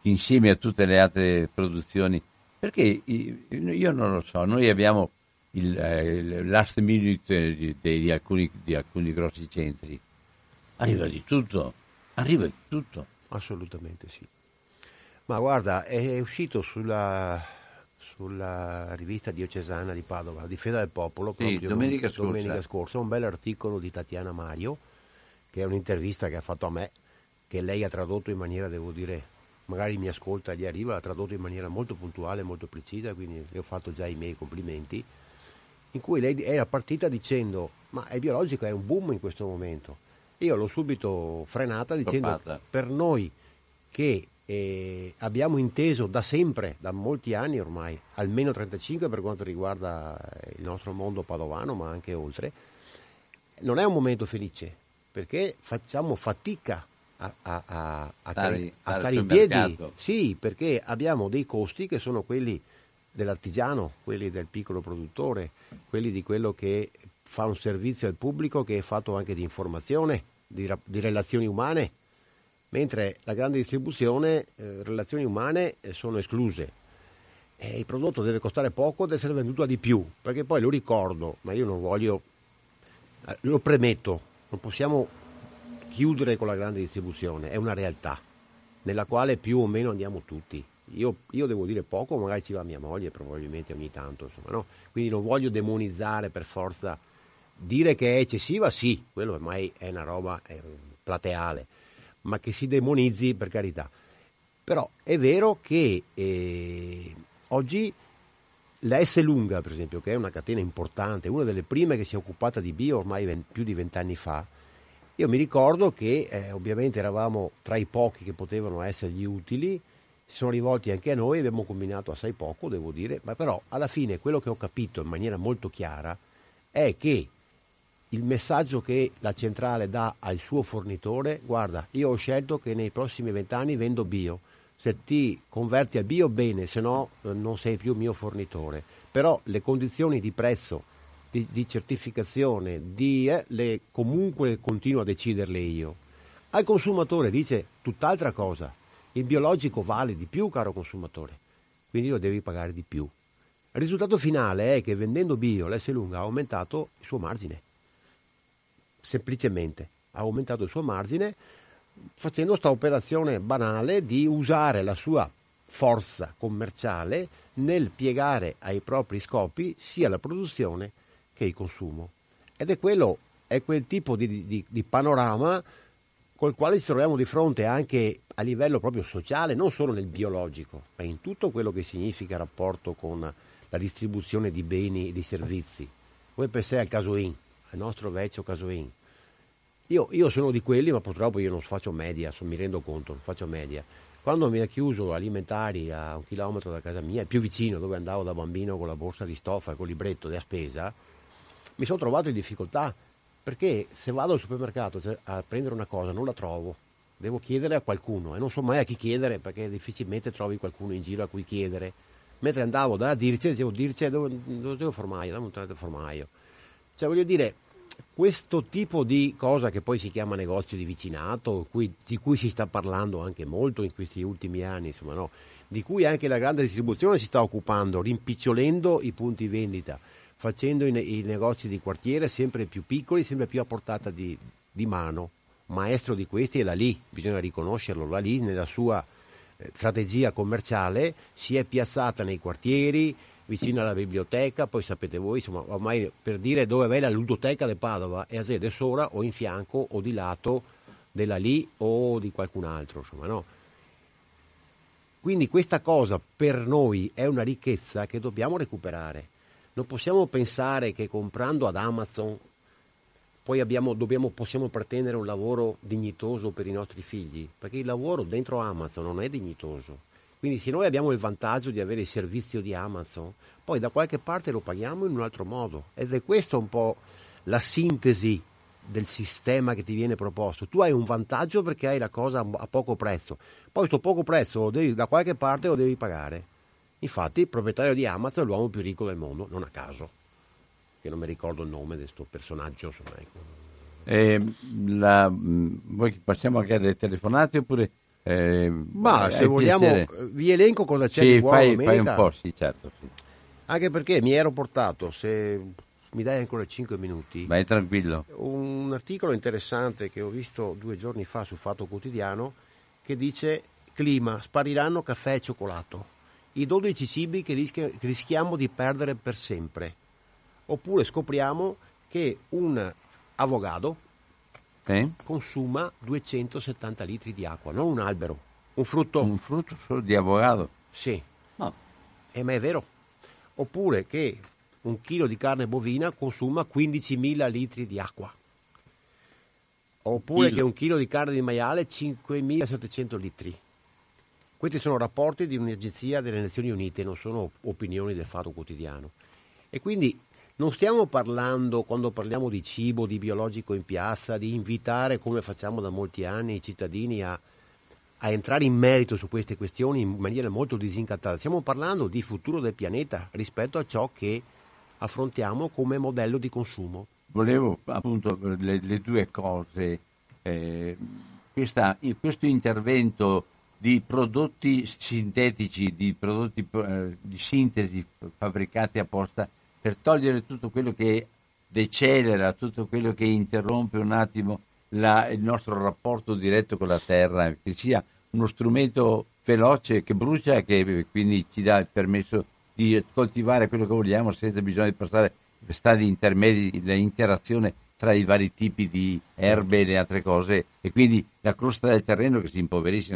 insieme a tutte le altre produzioni? Perché io non lo so, noi abbiamo il last minute di alcuni grossi centri, arriva di tutto. Assolutamente sì. Ma guarda, è uscito sulla rivista diocesana di Padova, La Difesa del Popolo, proprio sì, domenica scorsa, un bel articolo di Tatiana Mario, che è un'intervista che ha fatto a me, che lei ha tradotto in maniera, devo dire, magari mi ascolta, gli arriva, l'ha tradotto in maniera molto puntuale, molto precisa, quindi le ho fatto già i miei complimenti, in cui lei era partita dicendo: ma il biologico è un boom in questo momento. Io l'ho subito frenata dicendo: per noi che abbiamo inteso da sempre, da molti anni ormai, almeno 35 per quanto riguarda il nostro mondo padovano, ma anche oltre, non è un momento felice, perché facciamo fatica a stare in piedi, sì, perché abbiamo dei costi che sono quelli dell'artigiano, quelli del piccolo produttore, quelli di quello che fa un servizio al pubblico, che è fatto anche di informazione, di relazioni umane, mentre la grande distribuzione, relazioni umane sono escluse. Il prodotto deve costare poco, deve essere venduto a di più, perché poi lo ricordo, ma io non voglio, lo premetto, non possiamo chiudere con la grande distribuzione, è una realtà nella quale più o meno andiamo tutti. Io devo dire poco, magari ci va mia moglie probabilmente ogni tanto, insomma, no? Quindi non voglio demonizzare per forza, dire che è eccessiva, sì, quello ormai è una roba plateale, ma che si demonizzi, per carità. Però è vero che oggi la S Lunga, per esempio, che è una catena importante, una delle prime che si è occupata di bio ormai più di 20 anni fa, io mi ricordo che ovviamente eravamo tra i pochi che potevano essergli utili, si sono rivolti anche a noi, abbiamo combinato assai poco, devo dire, ma però alla fine quello che ho capito in maniera molto chiara è che il messaggio che la centrale dà al suo fornitore: guarda, io ho scelto che nei prossimi 20 anni vendo bio, se ti converti a bio bene, se no non sei più mio fornitore, però le condizioni di prezzo, di certificazione, comunque continuo a deciderle io. Al consumatore dice tutt'altra cosa: il biologico vale di più, caro consumatore, quindi lo devi pagare di più. Il risultato finale è che vendendo bio l'S Lunga ha aumentato il suo margine, semplicemente ha aumentato il suo margine, facendo questa operazione banale di usare la sua forza commerciale nel piegare ai propri scopi sia la produzione che il consumo. Ed è quel tipo di panorama col quale ci troviamo di fronte anche a livello proprio sociale, non solo nel biologico, ma in tutto quello che significa rapporto con la distribuzione di beni e di servizi. Voi pensate al casein, al nostro vecchio casein. Io sono di quelli, ma purtroppo io non faccio media, mi rendo conto, non faccio media. Quando mi ha chiuso Alimentari a 1 chilometro da casa mia, più vicino, dove andavo da bambino con la borsa di stoffa e col libretto della spesa, mi sono trovato in difficoltà, perché se vado al supermercato a prendere una cosa non la trovo, devo chiedere a qualcuno e non so mai a chi chiedere, perché difficilmente trovi qualcuno in giro a cui chiedere. Mentre andavo da Dirce, dicevo: Dirce, dove c'è il formaio? Dammi un formaio. Cioè, voglio dire, questo tipo di cosa che poi si chiama negozio di vicinato, di cui si sta parlando anche molto in questi ultimi anni, insomma, no? Di cui anche la grande distribuzione si sta occupando, rimpicciolendo i punti vendita, facendo i negozi di quartiere sempre più piccoli, sempre più a portata di mano. Maestro di questi è la Lidl, bisogna riconoscerlo, la Lidl nella sua strategia commerciale si è piazzata nei quartieri, vicino alla biblioteca, poi sapete voi, insomma, ormai per dire dove vai la ludoteca di Padova è a sede sola o in fianco o di lato della Lidl o di qualcun altro, insomma, no? Quindi questa cosa per noi è una ricchezza che dobbiamo recuperare. Non possiamo pensare che comprando ad Amazon poi possiamo pretendere un lavoro dignitoso per i nostri figli, perché il lavoro dentro Amazon non è dignitoso. Quindi se noi abbiamo il vantaggio di avere il servizio di Amazon, poi da qualche parte lo paghiamo in un altro modo. Ed è questa un po' la sintesi del sistema che ti viene proposto. Tu hai un vantaggio perché hai la cosa a poco prezzo, poi questo poco prezzo da qualche parte lo devi pagare. Infatti il proprietario di Amazon è l'uomo più ricco del mondo, non a caso, che non mi ricordo il nome di questo personaggio. Voi passiamo anche alle telefonate oppure... ma se vogliamo piacere. Vi elenco cosa c'è di buono in America. Fai un po', sì, certo, sì. Anche perché mi ero portato, se mi dai ancora 5 minuti, vai tranquillo, un articolo interessante che ho visto 2 giorni fa su Fatto Quotidiano che dice: clima, spariranno caffè e cioccolato, i 12 cibi che rischiamo di perdere per sempre. Oppure scopriamo che un avogado consuma 270 litri di acqua, non un albero, un frutto solo di avogado. Sì, no. Ma è vero. Oppure che un chilo di carne bovina consuma 15.000 litri di acqua. Oppure che un chilo di carne di maiale 5.700 litri. Questi sono rapporti di un'agenzia delle Nazioni Unite, non sono opinioni del Fatto Quotidiano. E quindi non stiamo parlando, quando parliamo di cibo, di biologico in piazza, di invitare, come facciamo da molti anni, i cittadini a entrare in merito su queste questioni in maniera molto disincattata. Stiamo parlando di futuro del pianeta rispetto a ciò che affrontiamo come modello di consumo. Volevo appunto le due cose. Questo intervento di prodotti sintetici, di prodotti di sintesi fabbricati apposta per togliere tutto quello che decelera, tutto quello che interrompe un attimo il nostro rapporto diretto con la terra, che sia uno strumento veloce che brucia e che quindi ci dà il permesso di coltivare quello che vogliamo senza bisogno di passare per stadi intermedi, l'interazione tra i vari tipi di erbe e le altre cose, e quindi la crosta del terreno che si impoverisce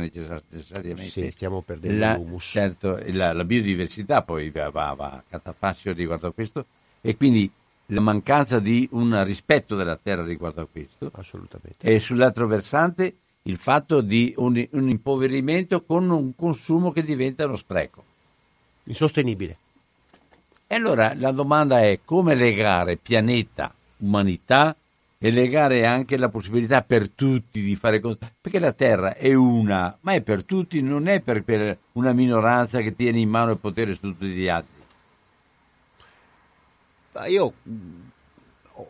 necessariamente. Sì, stiamo perdendo l'humus. Certo, la biodiversità poi va a catafascio riguardo a questo, e quindi la mancanza di un rispetto della terra riguardo a questo. Assolutamente. E sull'altro versante il fatto di un impoverimento con un consumo che diventa uno spreco. Insostenibile. E allora la domanda è: come legare pianeta, umanità, e legare anche la possibilità per tutti di fare cose, perché la terra è una, ma è per tutti, non è per una minoranza che tiene in mano il potere su tutti gli altri.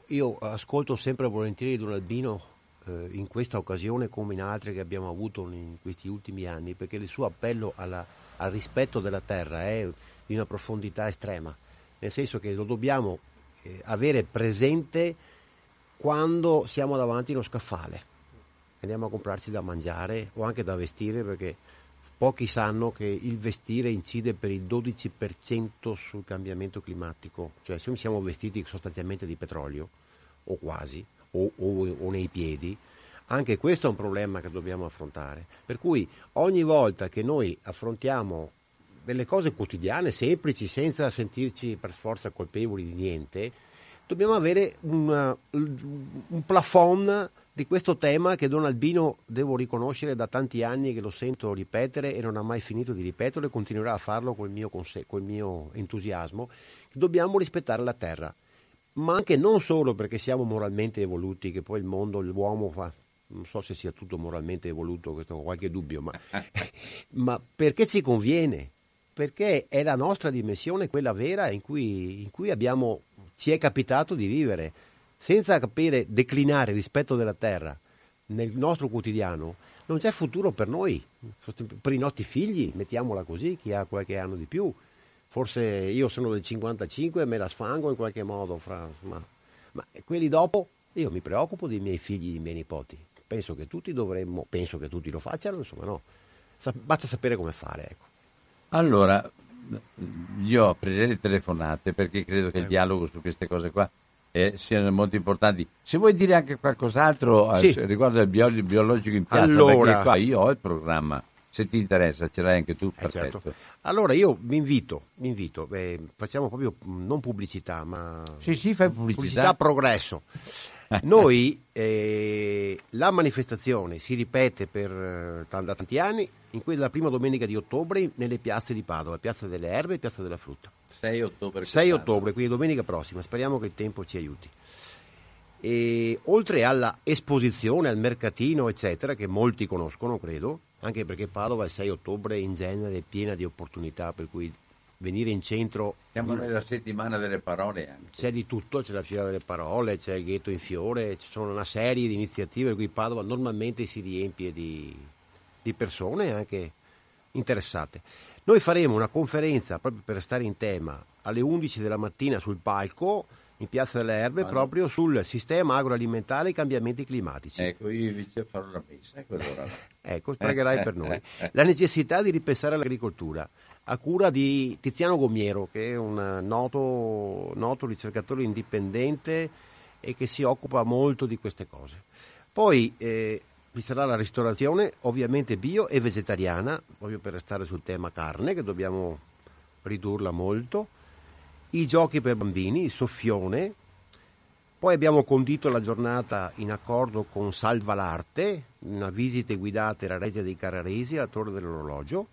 Io ascolto sempre volentieri Don Albino in questa occasione come in altre che abbiamo avuto in questi ultimi anni, perché il suo appello al rispetto della terra è di una profondità estrema, nel senso che lo dobbiamo avere presente quando siamo davanti allo scaffale, andiamo a comprarci da mangiare o anche da vestire, perché pochi sanno che il vestire incide per il 12% sul cambiamento climatico, cioè se noi siamo vestiti sostanzialmente di petrolio o quasi o nei piedi, anche questo è un problema che dobbiamo affrontare. Per cui ogni volta che noi affrontiamo delle cose quotidiane, semplici, senza sentirci per forza colpevoli di niente, dobbiamo avere un plafond di questo tema che Don Albino, devo riconoscere, da tanti anni che lo sento ripetere e non ha mai finito di ripeterlo, e continuerà a farlo col mio entusiasmo. Dobbiamo rispettare la terra, ma anche non solo perché siamo moralmente evoluti, che poi l'uomo fa... non so se sia tutto moralmente evoluto, questo ho qualche dubbio, ma perché ci conviene? Perché è la nostra dimensione, quella vera, in cui ci è capitato di vivere, senza capire declinare il rispetto della terra nel nostro quotidiano. Non c'è futuro per noi, per i nostri figli, mettiamola così, chi ha qualche anno di più. Forse io sono del 55 e me la sfango in qualche modo, ma quelli dopo, io mi preoccupo dei miei figli, dei miei nipoti. Penso che tutti lo facciano, insomma no. Basta sapere come fare, ecco. Allora, io aprirei le telefonate perché credo che il dialogo su queste cose qua siano molto importanti. Se vuoi dire anche qualcos'altro riguardo al biologico in piazza, allora, perché qua io ho il programma. se ti interessa ce l'hai anche tu, perfetto. Certo. Allora io vi invito facciamo proprio non pubblicità, ma sì, fai pubblicità progresso. Noi la manifestazione si ripete da tanti anni, in quella prima domenica di ottobre nelle piazze di Padova, Piazza delle Erbe e Piazza della Frutta. 6 ottobre, quindi domenica prossima, speriamo che il tempo ci aiuti. E oltre alla esposizione, al mercatino eccetera, che molti conoscono credo, anche perché Padova il 6 ottobre in genere è piena di opportunità, per cui venire in centro, siamo nella settimana delle parole anche. C'è di tutto, c'è la fiera delle parole, c'è il ghetto in fiore, ci sono una serie di iniziative per cui Padova normalmente si riempie di persone anche interessate. Noi faremo una conferenza proprio per stare in tema alle 11 della mattina sul palco in Piazza delle Erbe, proprio sul sistema agroalimentare e i cambiamenti climatici. Ecco, io invece farò una messa. Ecco, pregherai per noi. La necessità di ripensare l'agricoltura, a cura di Tiziano Gomiero, che è un noto ricercatore indipendente e che si occupa molto di queste cose. Poi vi sarà la ristorazione, ovviamente bio e vegetariana, proprio per restare sul tema carne, che dobbiamo ridurla molto. I giochi per bambini, il soffione, poi abbiamo condito la giornata in accordo con Salva l'Arte, una visita guidata alla Regia dei Carraresi, alla Torre dell'Orologio.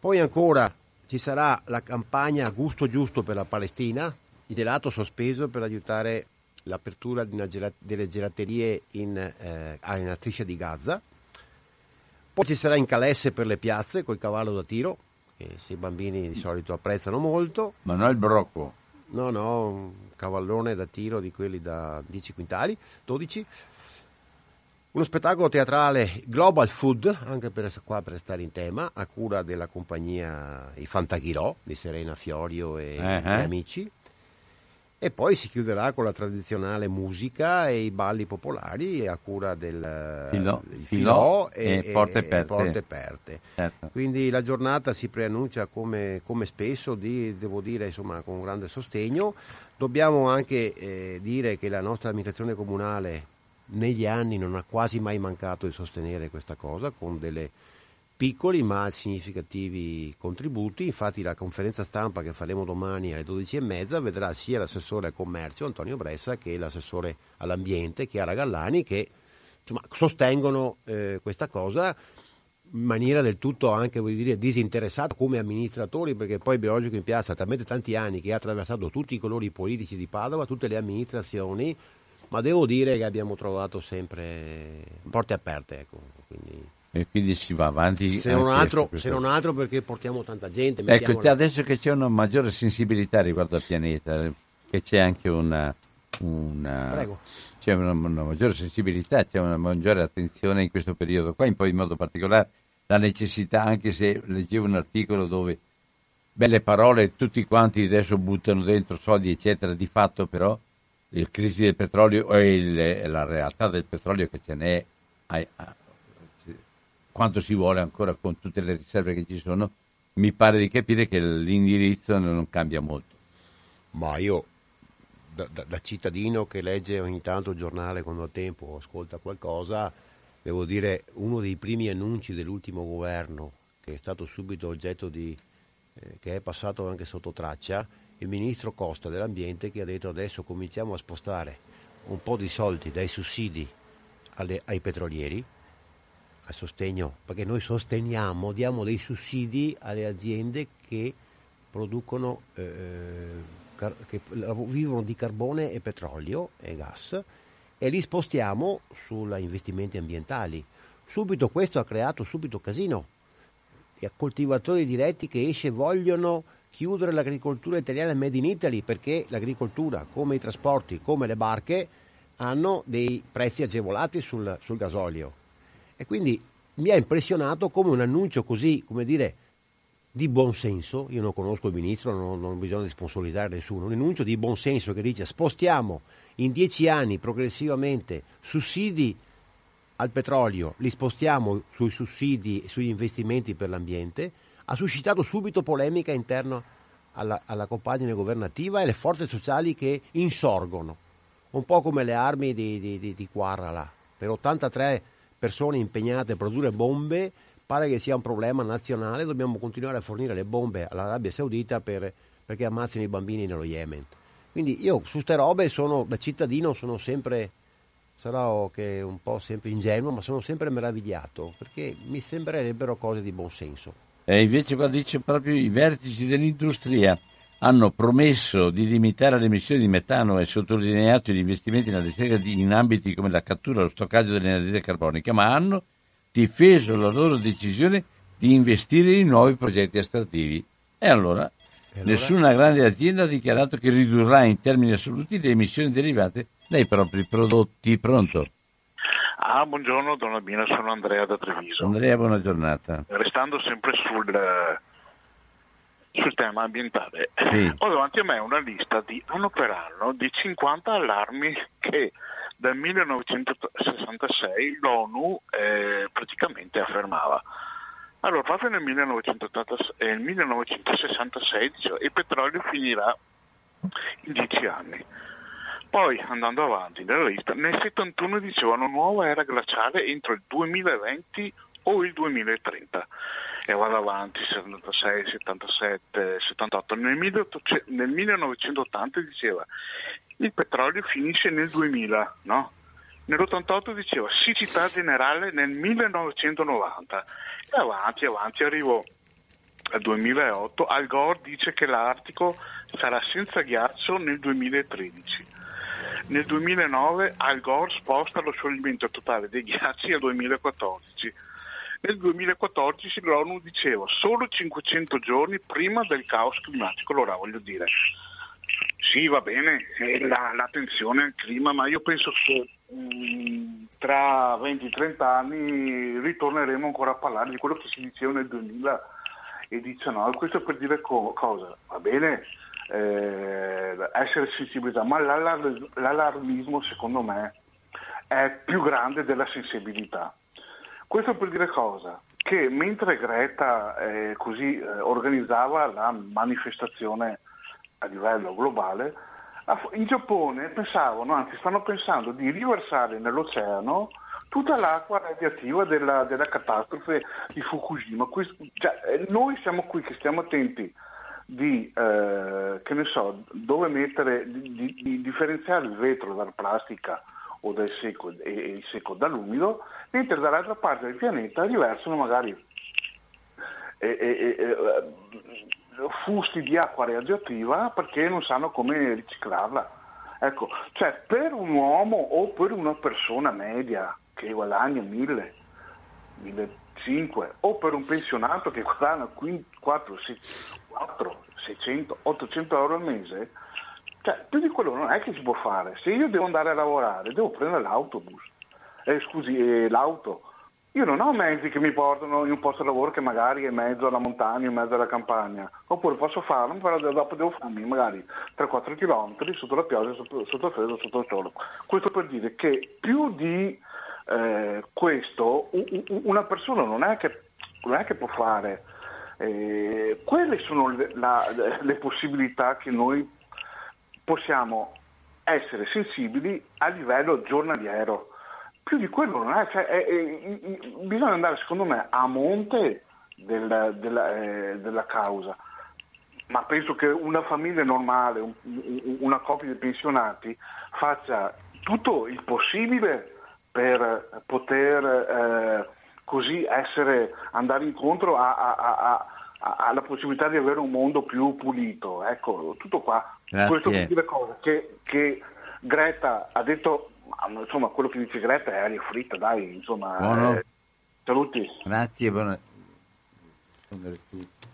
Poi ancora ci sarà la campagna Gusto Giusto per la Palestina, il gelato sospeso per aiutare l'apertura di delle gelaterie in Striscia di Gaza. Poi ci sarà incalesse per le piazze col cavallo da tiro, che i bambini di solito apprezzano molto. Ma non il brocco. No, un cavallone da tiro di quelli da 10 quintali, 12. Uno spettacolo teatrale Global Food, anche per restare in tema, a cura della compagnia I Fantaghirò di Serena Fiorio e gli amici. E poi si chiuderà con la tradizionale musica e i balli popolari a cura del Filò e Porte Perte. Certo. Quindi la giornata si preannuncia come spesso, devo dire, insomma, con grande sostegno. Dobbiamo anche dire che la nostra amministrazione comunale negli anni non ha quasi mai mancato di sostenere questa cosa con delle piccoli ma significativi contributi. Infatti la conferenza stampa che faremo domani alle 12:30 vedrà sia l'assessore al commercio Antonio Bressa che l'assessore all'ambiente Chiara Gallani, che insomma sostengono questa cosa in maniera del tutto anche, voglio dire, disinteressata come amministratori, perché poi il biologico in piazza ha talmente tanti anni che ha attraversato tutti i colori politici di Padova, tutte le amministrazioni, ma devo dire che abbiamo trovato sempre porte aperte, ecco, quindi si va avanti, se non altro perché portiamo tanta gente, ecco, adesso che c'è una maggiore sensibilità riguardo al pianeta, che c'è anche una maggiore sensibilità, c'è una maggiore attenzione in questo periodo qua, in poi in modo particolare la necessità, anche se leggevo un articolo dove belle parole tutti quanti adesso buttano dentro soldi eccetera, di fatto però la crisi del petrolio e la realtà del petrolio che ce n'è quanto si vuole ancora, con tutte le riserve che ci sono, mi pare di capire che l'indirizzo non cambia molto. Ma io, da cittadino che legge ogni tanto il giornale quando ha tempo o ascolta qualcosa, devo dire, uno dei primi annunci dell'ultimo governo, che è stato subito oggetto che è passato anche sotto traccia, il ministro Costa dell'Ambiente, che ha detto adesso cominciamo a spostare un po' di soldi dai sussidi ai petrolieri, a sostegno, perché noi sosteniamo, diamo dei sussidi alle aziende che producono, che vivono di carbone e petrolio e gas, e li spostiamo su investimenti ambientali. Subito questo ha creato subito casino, e a coltivatori diretti che vogliono chiudere l'agricoltura italiana made in Italy, perché l'agricoltura, come i trasporti, come le barche, hanno dei prezzi agevolati sul gasolio. E quindi mi ha impressionato come un annuncio così, come dire, di buon senso. Io non conosco il ministro, non bisogna sponsorizzare nessuno. Un annuncio di buon senso che dice spostiamo in 10 anni progressivamente sussidi al petrolio, li spostiamo sui sussidi e sugli investimenti per l'ambiente, ha suscitato subito polemica interna alla compagine governativa e alle forze sociali che insorgono. Un po' come le armi di Quarrala, per 83 persone impegnate a produrre bombe Pare che sia un problema nazionale, dobbiamo continuare a fornire le bombe all'Arabia Saudita perché ammazzino i bambini nello Yemen. Quindi io su ste robe sono, da cittadino, sono sempre, sarò che un po' sempre ingenuo, ma sono sempre meravigliato, perché mi sembrerebbero cose di buon senso. E invece qua dice proprio i vertici dell'industria hanno promesso di limitare le emissioni di metano e sottolineato gli investimenti nella ricerca in ambiti come la cattura e lo stoccaggio dell'energia carbonica, ma hanno difeso la loro decisione di investire in nuovi progetti estrattivi. E allora? Nessuna grande azienda ha dichiarato che ridurrà in termini assoluti le emissioni derivate dai propri prodotti. Pronto? Buongiorno Don Albino, sono Andrea da Treviso. Andrea, buona giornata. Restando sempre sul tema ambientale, sì. Ho davanti a me una lista di anno per anno di 50 allarmi che dal 1966 l'ONU praticamente affermava. Allora, proprio nel 1966 diceva il petrolio finirà in 10 anni. Poi, andando avanti nella lista, nel 71 dicevano nuova era glaciale entro il 2020 o il 2030. E vado avanti, 76, 77, 78. Nel 1980 diceva il petrolio finisce nel 2000, no? Nell'88 diceva siccità generale nel 1990. E avanti, arrivo al 2008. Al Gore dice che l'Artico sarà senza ghiaccio nel 2013. Nel 2009 Al Gore sposta lo scioglimento totale dei ghiacci al 2014. Nel 2014 l'ONU diceva solo 500 giorni prima del caos climatico. Allora voglio dire, sì, va bene, l'attenzione al clima, ma io penso che tra 20-30 anni ritorneremo ancora a parlare di quello che si diceva nel 2019. Questo per dire cosa? Va bene, essere sensibilità, ma l'allarmismo secondo me è più grande della sensibilità. Questo per dire cosa? Che mentre Greta organizzava la manifestazione a livello globale, in Giappone stanno pensando di riversare nell'oceano tutta l'acqua radioattiva della catastrofe di Fukushima. Noi siamo qui che stiamo attenti di dove mettere, di differenziare il vetro dalla plastica o del secco e il secco dall'umido, mentre dall'altra parte del pianeta riversano magari fusti di acqua radioattiva perché non sanno come riciclarla. Ecco, cioè per un uomo o per una persona media che guadagna 1.000, 1.500 o per un pensionato che guadagna 400, 600, 800 euro al mese, cioè più di quello non è che si può fare. Se io devo andare a lavorare devo prendere l'autobus, l'auto. Io non ho mezzi che mi portano in un posto di lavoro che magari è in mezzo alla montagna, in mezzo alla campagna. Oppure posso farlo, però dopo devo farmi magari 3-4 km sotto la pioggia, sotto il freddo, sotto il sole. Questo per dire che più di questo una persona non è che può fare. Quelle sono le possibilità che noi possiamo essere sensibili a livello giornaliero. Più di quello non è, bisogna andare secondo me a monte della causa, ma penso che una famiglia normale, una coppia di pensionati faccia tutto il possibile per poter così andare incontro alla possibilità di avere un mondo più pulito. Ecco, tutto qua. Grazie. Questo vuol dire cosa? Che Greta ha detto. Insomma, quello che dice Greta è aria fritta, dai, insomma. Buono. Saluti. Grazie, buona.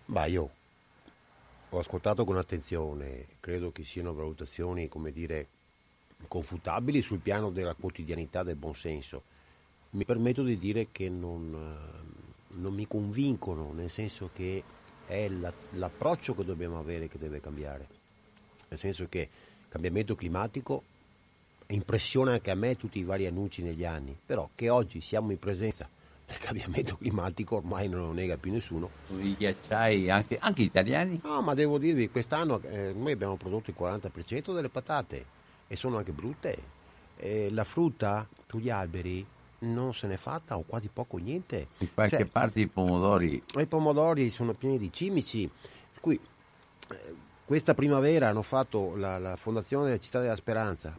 Ma io ho ascoltato con attenzione, credo che siano valutazioni, come dire, confutabili sul piano della quotidianità, del buonsenso. Mi permetto di dire che non mi convincono, nel senso che è l'approccio che dobbiamo avere che deve cambiare, nel senso che il cambiamento climatico impressiona anche a me tutti i vari annunci negli anni, però che oggi siamo in presenza del cambiamento climatico ormai non lo nega più nessuno. I ghiacciai anche italiani? No, ma devo dirvi, quest'anno noi abbiamo prodotto il 40% delle patate e sono anche brutte. La frutta sugli alberi non se n'è fatta o quasi poco niente. In qualche parte i pomodori sono pieni di cimici. Qui, questa primavera hanno fatto la fondazione della Città della Speranza,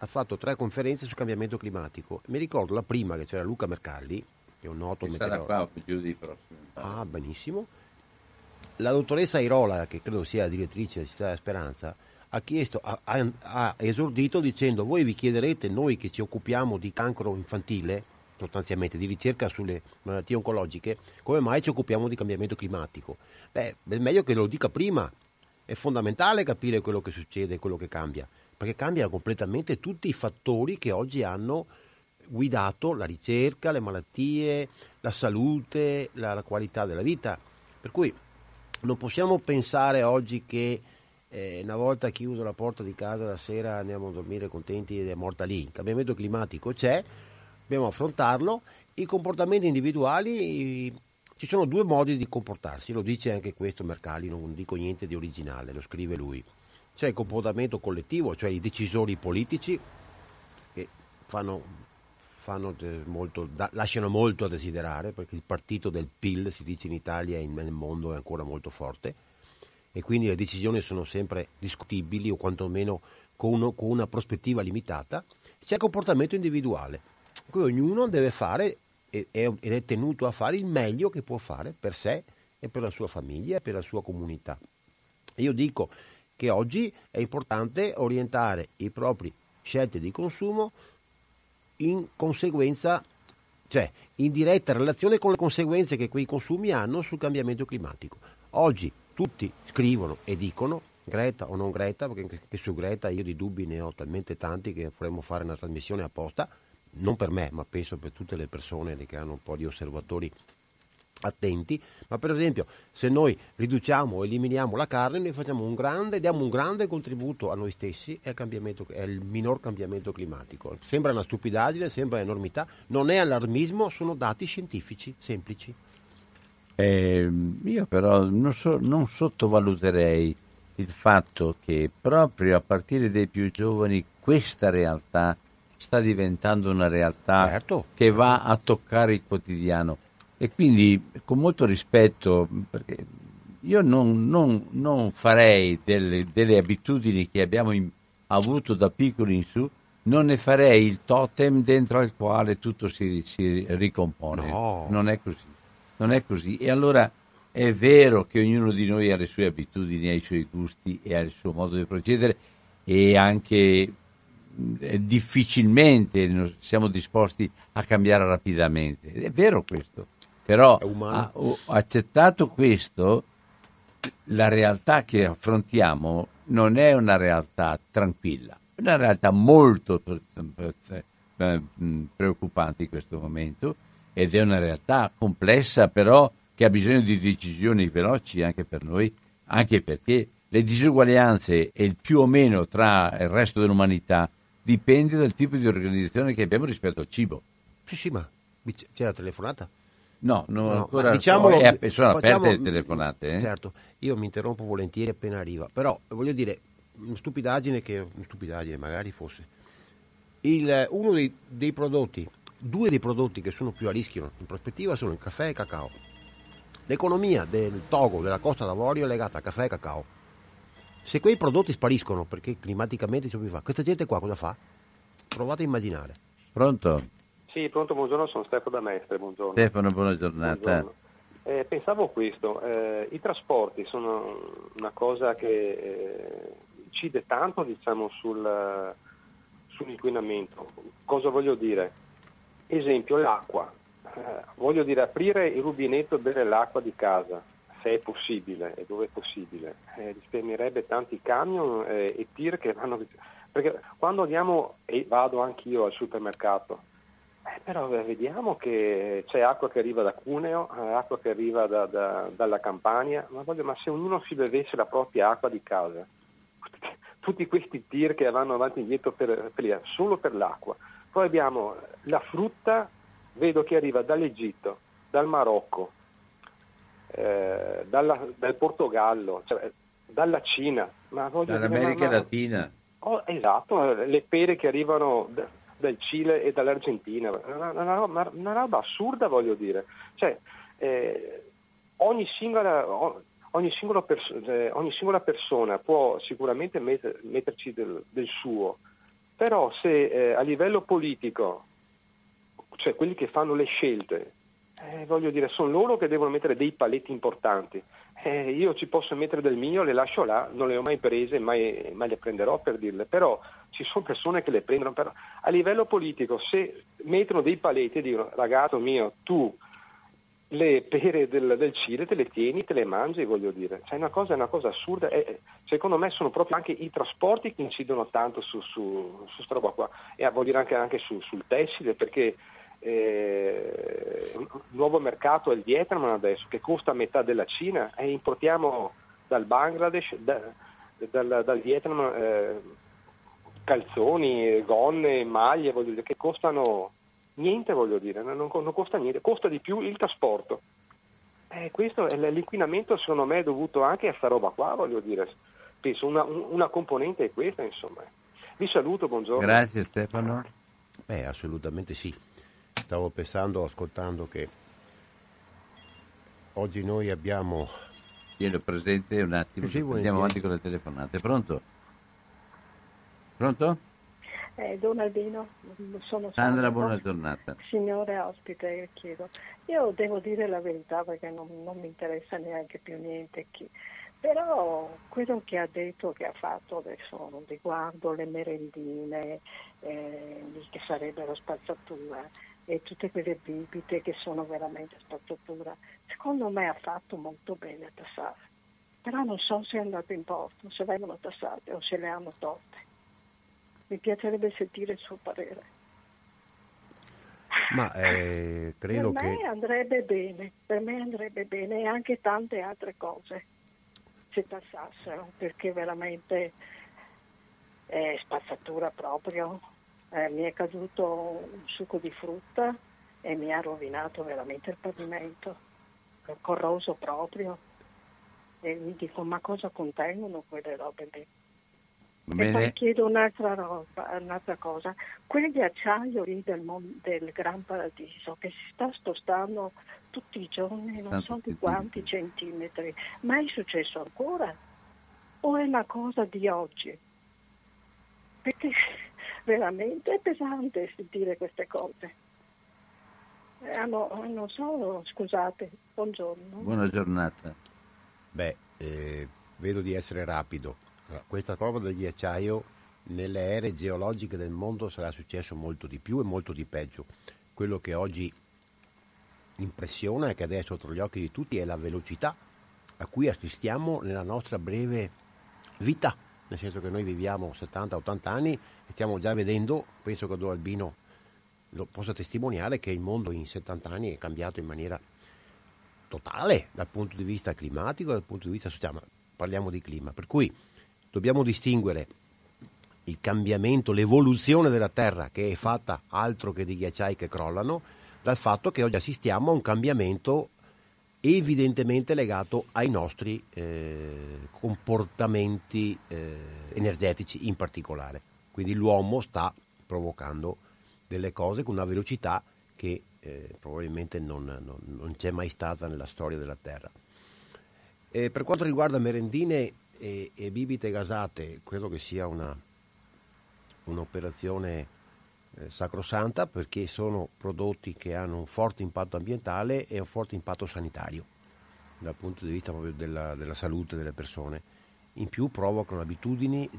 ha fatto 3 conferenze sul cambiamento climatico. Mi ricordo la prima che c'era Luca Mercalli, che è un noto meteorologo. Sarà qua giovedì prossimo. Ah, benissimo. La dottoressa Airola, che credo sia la direttrice della Città della Speranza, ha chiesto, ha esordito dicendo: voi vi chiederete, noi che ci occupiamo di cancro infantile, sostanzialmente di ricerca sulle malattie oncologiche, come mai ci occupiamo di cambiamento climatico? Beh, è meglio che lo dica prima, è fondamentale capire quello che succede, quello che cambia, perché cambiano completamente tutti i fattori che oggi hanno guidato la ricerca, le malattie, la salute, la qualità della vita. Per cui non possiamo pensare oggi che una volta chiuso la porta di casa la sera andiamo a dormire contenti ed è morta lì. Il cambiamento climatico c'è, dobbiamo affrontarlo. I comportamenti individuali, ci sono 2 modi di comportarsi, lo dice anche questo Mercalli, non dico niente di originale, lo scrive lui. C'è il comportamento collettivo, cioè i decisori politici che lasciano molto a desiderare, perché il partito del PIL, si dice in Italia e nel mondo, è ancora molto forte, e quindi le decisioni sono sempre discutibili o quantomeno con una prospettiva limitata. C'è il comportamento individuale, cui ognuno deve fare ed è tenuto a fare il meglio che può fare per sé e per la sua famiglia e per la sua comunità. Io dico che oggi è importante orientare i propri scelte di consumo in conseguenza, cioè in diretta relazione con le conseguenze che quei consumi hanno sul cambiamento climatico. Oggi tutti scrivono e dicono Greta o non Greta, perché su Greta io di dubbi ne ho talmente tanti che vorremmo fare una trasmissione apposta, non per me, ma penso per tutte le persone che hanno un po' di osservatori attenti. Ma per esempio, se noi riduciamo o eliminiamo la carne, noi facciamo diamo un grande contributo a noi stessi e al minor cambiamento climatico. Sembra una stupidaggine, sembra un'enormità, non è allarmismo, sono dati scientifici semplici. Io però non sottovaluterei il fatto che proprio a partire dai più giovani questa realtà sta diventando una realtà che va a toccare il quotidiano, e quindi con molto rispetto, perché io non farei delle abitudini che abbiamo avuto da piccoli in su, non ne farei il totem dentro al quale tutto si ricompone. No. Non è così. E allora è vero che ognuno di noi ha le sue abitudini, ha i suoi gusti e ha il suo modo di procedere, e anche difficilmente siamo disposti a cambiare rapidamente. È vero questo, però ho accettato questo, la realtà che affrontiamo non è una realtà tranquilla, è una realtà molto preoccupante in questo momento. Ed è una realtà complessa, però, che ha bisogno di decisioni veloci anche per noi, anche perché le disuguaglianze e il più o meno tra il resto dell'umanità dipende dal tipo di organizzazione che abbiamo rispetto al cibo. Sì, ma c'è la telefonata? No, ancora sono aperte le telefonate. Certo, io mi interrompo volentieri appena arriva, però voglio dire, una stupidaggine magari fosse, uno dei prodotti... 2 dei prodotti che sono più a rischio in prospettiva sono il caffè e il cacao. L'economia del Togo, della Costa d'Avorio, è legata a caffè e cacao. Se quei prodotti spariscono perché climaticamente sono più fa, questa gente qua cosa fa? Provate a immaginare. Pronto? Sì, pronto, buongiorno, sono Stefano da Mestre, buongiorno. Stefano, buona giornata. Buongiorno. Pensavo questo, i trasporti sono una cosa che incide tanto, diciamo, sull'inquinamento. Cosa voglio dire? Esempio, l'acqua. Voglio dire, aprire il rubinetto e bere l'acqua di casa, se è possibile e dove è possibile. Risparmierebbe tanti camion e tir che vanno... Perché quando andiamo, e vado anch'io al supermercato, però vediamo che c'è acqua che arriva da Cuneo, acqua che arriva dalla Campania, ma se ognuno si bevesse la propria acqua di casa, tutti questi tir che vanno avanti e indietro per solo per l'acqua. Poi abbiamo la frutta, vedo che arriva dall'Egitto, dal Marocco, dal Portogallo, cioè, dalla Cina. Dall'America Latina. Esatto, le pere che arrivano dal Cile e dall'Argentina, una roba assurda, voglio dire, cioè ogni singola persona può sicuramente metterci del suo, però se a livello politico, cioè quelli che fanno le scelte, voglio dire, sono loro che devono mettere dei paletti importanti. Io ci posso mettere del mio, le lascio là, non le ho mai prese, mai le prenderò, per dirle, però ci sono persone che le prendono. Però a livello politico, se mettono dei paletti e dicono: ragazzo mio, tu le pere del Cile te le tieni, te le mangi, voglio dire, cioè è una cosa assurda. Secondo me sono proprio anche i trasporti che incidono tanto su sta roba qua, e a voglio dire anche sul tessile, perché il nuovo mercato è il Vietnam adesso, che costa metà della Cina, e importiamo dal Bangladesh, dal Vietnam calzoni, gonne, maglie, voglio dire, che costano niente, voglio dire, non costa niente, costa di più il trasporto. Questo è l'inquinamento, secondo me, è dovuto anche a sta roba qua, voglio dire, penso una componente è questa, insomma. Vi saluto, buongiorno. Grazie Stefano. Assolutamente sì. Stavo pensando, ascoltando, che oggi noi abbiamo... Io l'ho presente un attimo, sì, andiamo avanti con le telefonate. Pronto? Pronto? Don Albino, sono Sandra, buona giornata. Signore ospite, chiedo. Io devo dire la verità, perché non mi interessa neanche più niente chi... Però quello che ha detto, che ha fatto adesso riguardo le merendine, che sarebbero spazzatura, e tutte quelle bibite che sono veramente spazzatura, secondo me ha fatto molto bene a tassare. Però non so se è andato in porto, se vengono tassate o se le hanno tolte. Mi piacerebbe sentire il suo parere. Ma credo per me che... andrebbe bene, per me andrebbe bene, e anche tante altre cose, se tassassero, perché veramente è spazzatura proprio. Mi è caduto un succo di frutta e mi ha rovinato veramente il pavimento, corroso proprio, e mi dico: ma cosa contengono quelle robe lì? Bene. E poi chiedo un'altra cosa: quel ghiacciaio lì del Gran Paradiso, che si sta spostando tutti i giorni, non so di quanti centimetri, ma è successo ancora? O è una cosa di oggi? Perché veramente è pesante sentire queste cose. Non so, scusate, buongiorno. Buona giornata. Vedo di essere rapido. Questa cosa del ghiacciaio nelle aree geologiche del mondo sarà successo molto di più e molto di peggio. Quello che oggi impressiona, e che adesso è sotto gli occhi di tutti, è la velocità a cui assistiamo nella nostra breve vita, nel senso che noi viviamo 70-80 anni e stiamo già vedendo, penso che Don Albino lo possa testimoniare, che il mondo in 70 anni è cambiato in maniera totale dal punto di vista climatico, dal punto di vista sociale, ma parliamo di clima, per cui dobbiamo distinguere il cambiamento, l'evoluzione della Terra, che è fatta altro che di ghiacciai che crollano, dal fatto che oggi assistiamo a un cambiamento evidentemente legato ai nostri comportamenti energetici in particolare. Quindi l'uomo sta provocando delle cose con una velocità che probabilmente non c'è mai stata nella storia della Terra. Per quanto riguarda merendine e bibite gasate, credo che sia un'operazione sacrosanta, perché sono prodotti che hanno un forte impatto ambientale e un forte impatto sanitario dal punto di vista proprio della salute delle persone. In più provocano abitudini,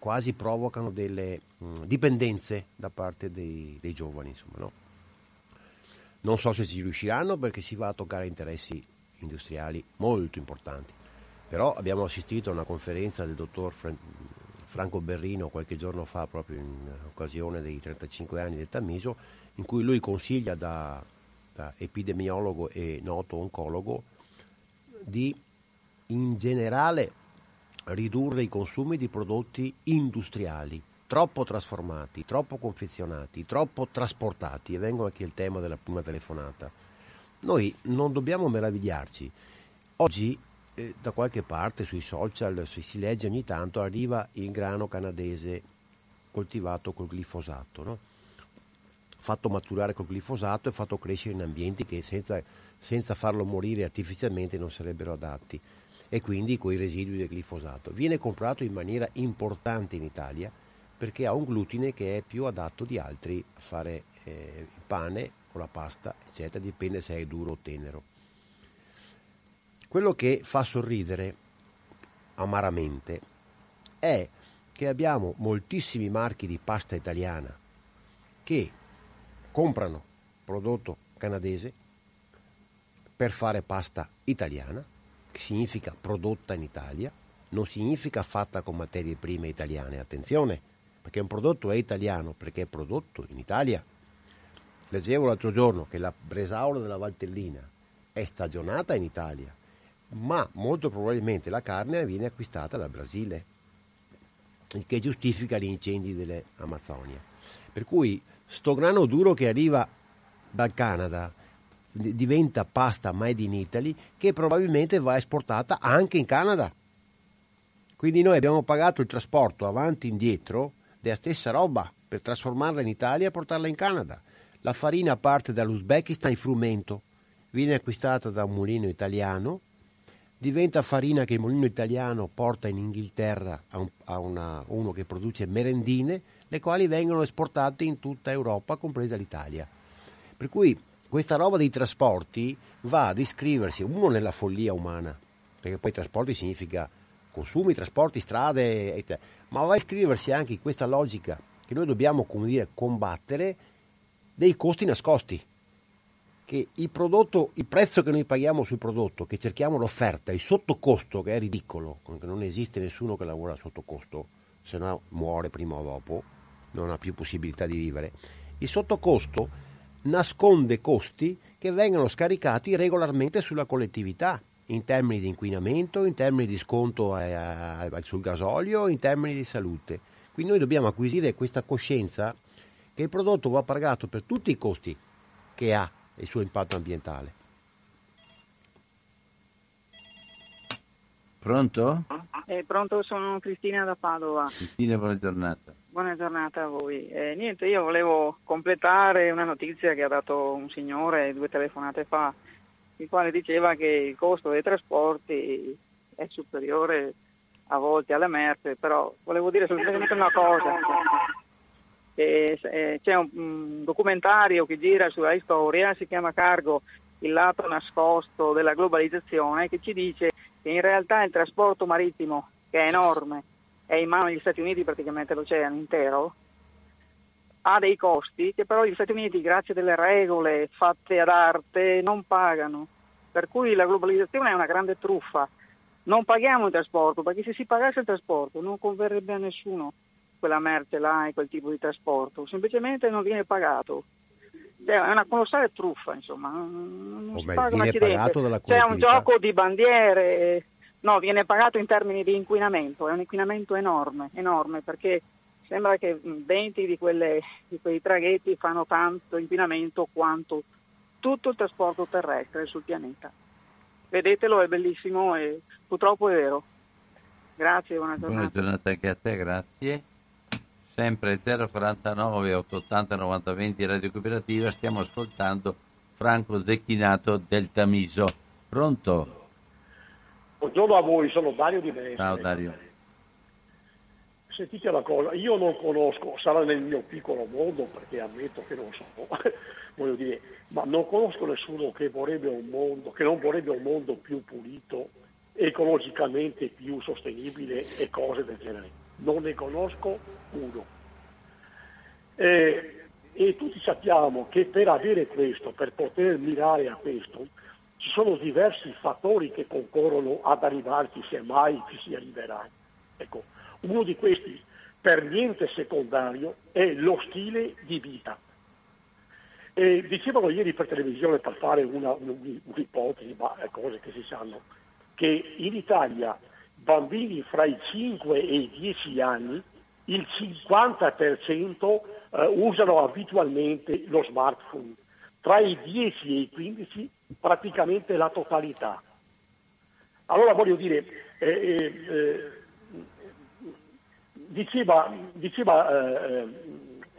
quasi provocano delle dipendenze da parte dei giovani, insomma, no? Non so se ci riusciranno, perché si va a toccare interessi industriali molto importanti. Però abbiamo assistito a una conferenza del dottor Franco Berrino qualche giorno fa, proprio in occasione dei 35 anni del Tamiso, in cui lui consiglia da epidemiologo e noto oncologo di, in generale, ridurre i consumi di prodotti industriali, troppo trasformati, troppo confezionati, troppo trasportati. E vengo anche al tema della prima telefonata. Noi non dobbiamo meravigliarci. Oggi da qualche parte sui social si legge ogni tanto: arriva il grano canadese coltivato col glifosato, no? fatto maturare col glifosato e fatto crescere in ambienti che senza farlo morire artificialmente non sarebbero adatti, e quindi coi residui del glifosato. Viene comprato in maniera importante in Italia perché ha un glutine che è più adatto di altri a fare il pane o la pasta, eccetera, dipende se è duro o tenero. Quello che fa sorridere amaramente è che abbiamo moltissimi marchi di pasta italiana che comprano prodotto canadese per fare pasta italiana, che significa prodotta in Italia, non significa fatta con materie prime italiane, attenzione, perché un prodotto è italiano perché è prodotto in Italia. Leggevo l'altro giorno che la bresaola della Valtellina è stagionata in Italia, ma molto probabilmente la carne viene acquistata dal Brasile, il che giustifica gli incendi dell'Amazzonia. Per cui sto grano duro che arriva dal Canada diventa pasta made in Italy, che probabilmente va esportata anche in Canada. Quindi noi abbiamo pagato il trasporto avanti e indietro della stessa roba per trasformarla in Italia e portarla in Canada. La farina parte dall'Uzbekistan in frumento, viene acquistata da un mulino italiano, diventa farina che il mulino italiano porta in Inghilterra a uno che produce merendine, le quali vengono esportate in tutta Europa, compresa l'Italia. Per cui questa roba dei trasporti va ad iscriversi, uno, nella follia umana, perché poi trasporti significa consumi, trasporti, strade, eccetera, ma va a iscriversi anche in questa logica che noi dobbiamo, come dire, combattere, dei costi nascosti. Che il prodotto, il prezzo che noi paghiamo sul prodotto, che cerchiamo l'offerta, il sottocosto che è ridicolo, che non esiste nessuno che lavora a sottocosto, se no muore prima o dopo, non ha più possibilità di vivere. Il sottocosto nasconde costi che vengono scaricati regolarmente sulla collettività, in termini di inquinamento, in termini di sconto sul gasolio, in termini di salute. Quindi noi dobbiamo acquisire questa coscienza che il prodotto va pagato per tutti i costi che ha, il suo impatto ambientale. Pronto? Pronto, sono Cristina da Padova. Cristina, buona giornata. Buona giornata a voi. Niente, io volevo completare una notizia che ha dato un signore 2 telefonate fa, il quale diceva che il costo dei trasporti è superiore a volte alla merce, però volevo dire semplicemente una cosa. C'è un documentario che gira sulla storia, si chiama Cargo, il lato nascosto della globalizzazione, che ci dice che in realtà il trasporto marittimo, che è enorme, è in mano agli Stati Uniti praticamente l'oceano intero, ha dei costi che però gli Stati Uniti, grazie delle regole fatte ad arte, non pagano, per cui la globalizzazione è una grande truffa. Non paghiamo il trasporto, perché se si pagasse il trasporto non converrebbe a nessuno quella merce là e quel tipo di trasporto, semplicemente non viene pagato. È una colossale truffa, insomma, non si paga un accidente. C'è un gioco di bandiere, no, viene pagato in termini di inquinamento, è un inquinamento enorme, enorme, perché sembra che 20 di quei traghetti fanno tanto inquinamento quanto tutto il trasporto terrestre sul pianeta. Vedetelo, è bellissimo e purtroppo è vero. Grazie, buona giornata. Buona giornata anche a te, grazie. Sempre 049 880 9020 Radio Cooperativa, stiamo ascoltando Franco Zecchinato del Tamiso. Pronto? Buongiorno a voi, sono Dario di Mestre. Ciao Dario. Sentite una cosa, io non conosco, sarà nel mio piccolo mondo perché ammetto che non so, voglio dire, ma non conosco nessuno che vorrebbe un mondo, che non vorrebbe un mondo più pulito, ecologicamente più sostenibile e cose del genere. Non ne conosco uno. E tutti sappiamo che per avere questo, per poter mirare a questo, ci sono diversi fattori che concorrono ad arrivarci, se mai ci si arriverà. Ecco, uno di questi, per niente secondario, è lo stile di vita. Dicevano ieri per televisione, per fare un'ipotesi, ma cose che si sanno, che in Italia bambini fra i 5 e i 10 anni, il 50% usano abitualmente lo smartphone. Tra i 10 e i 15 praticamente la totalità. Allora voglio dire, diceva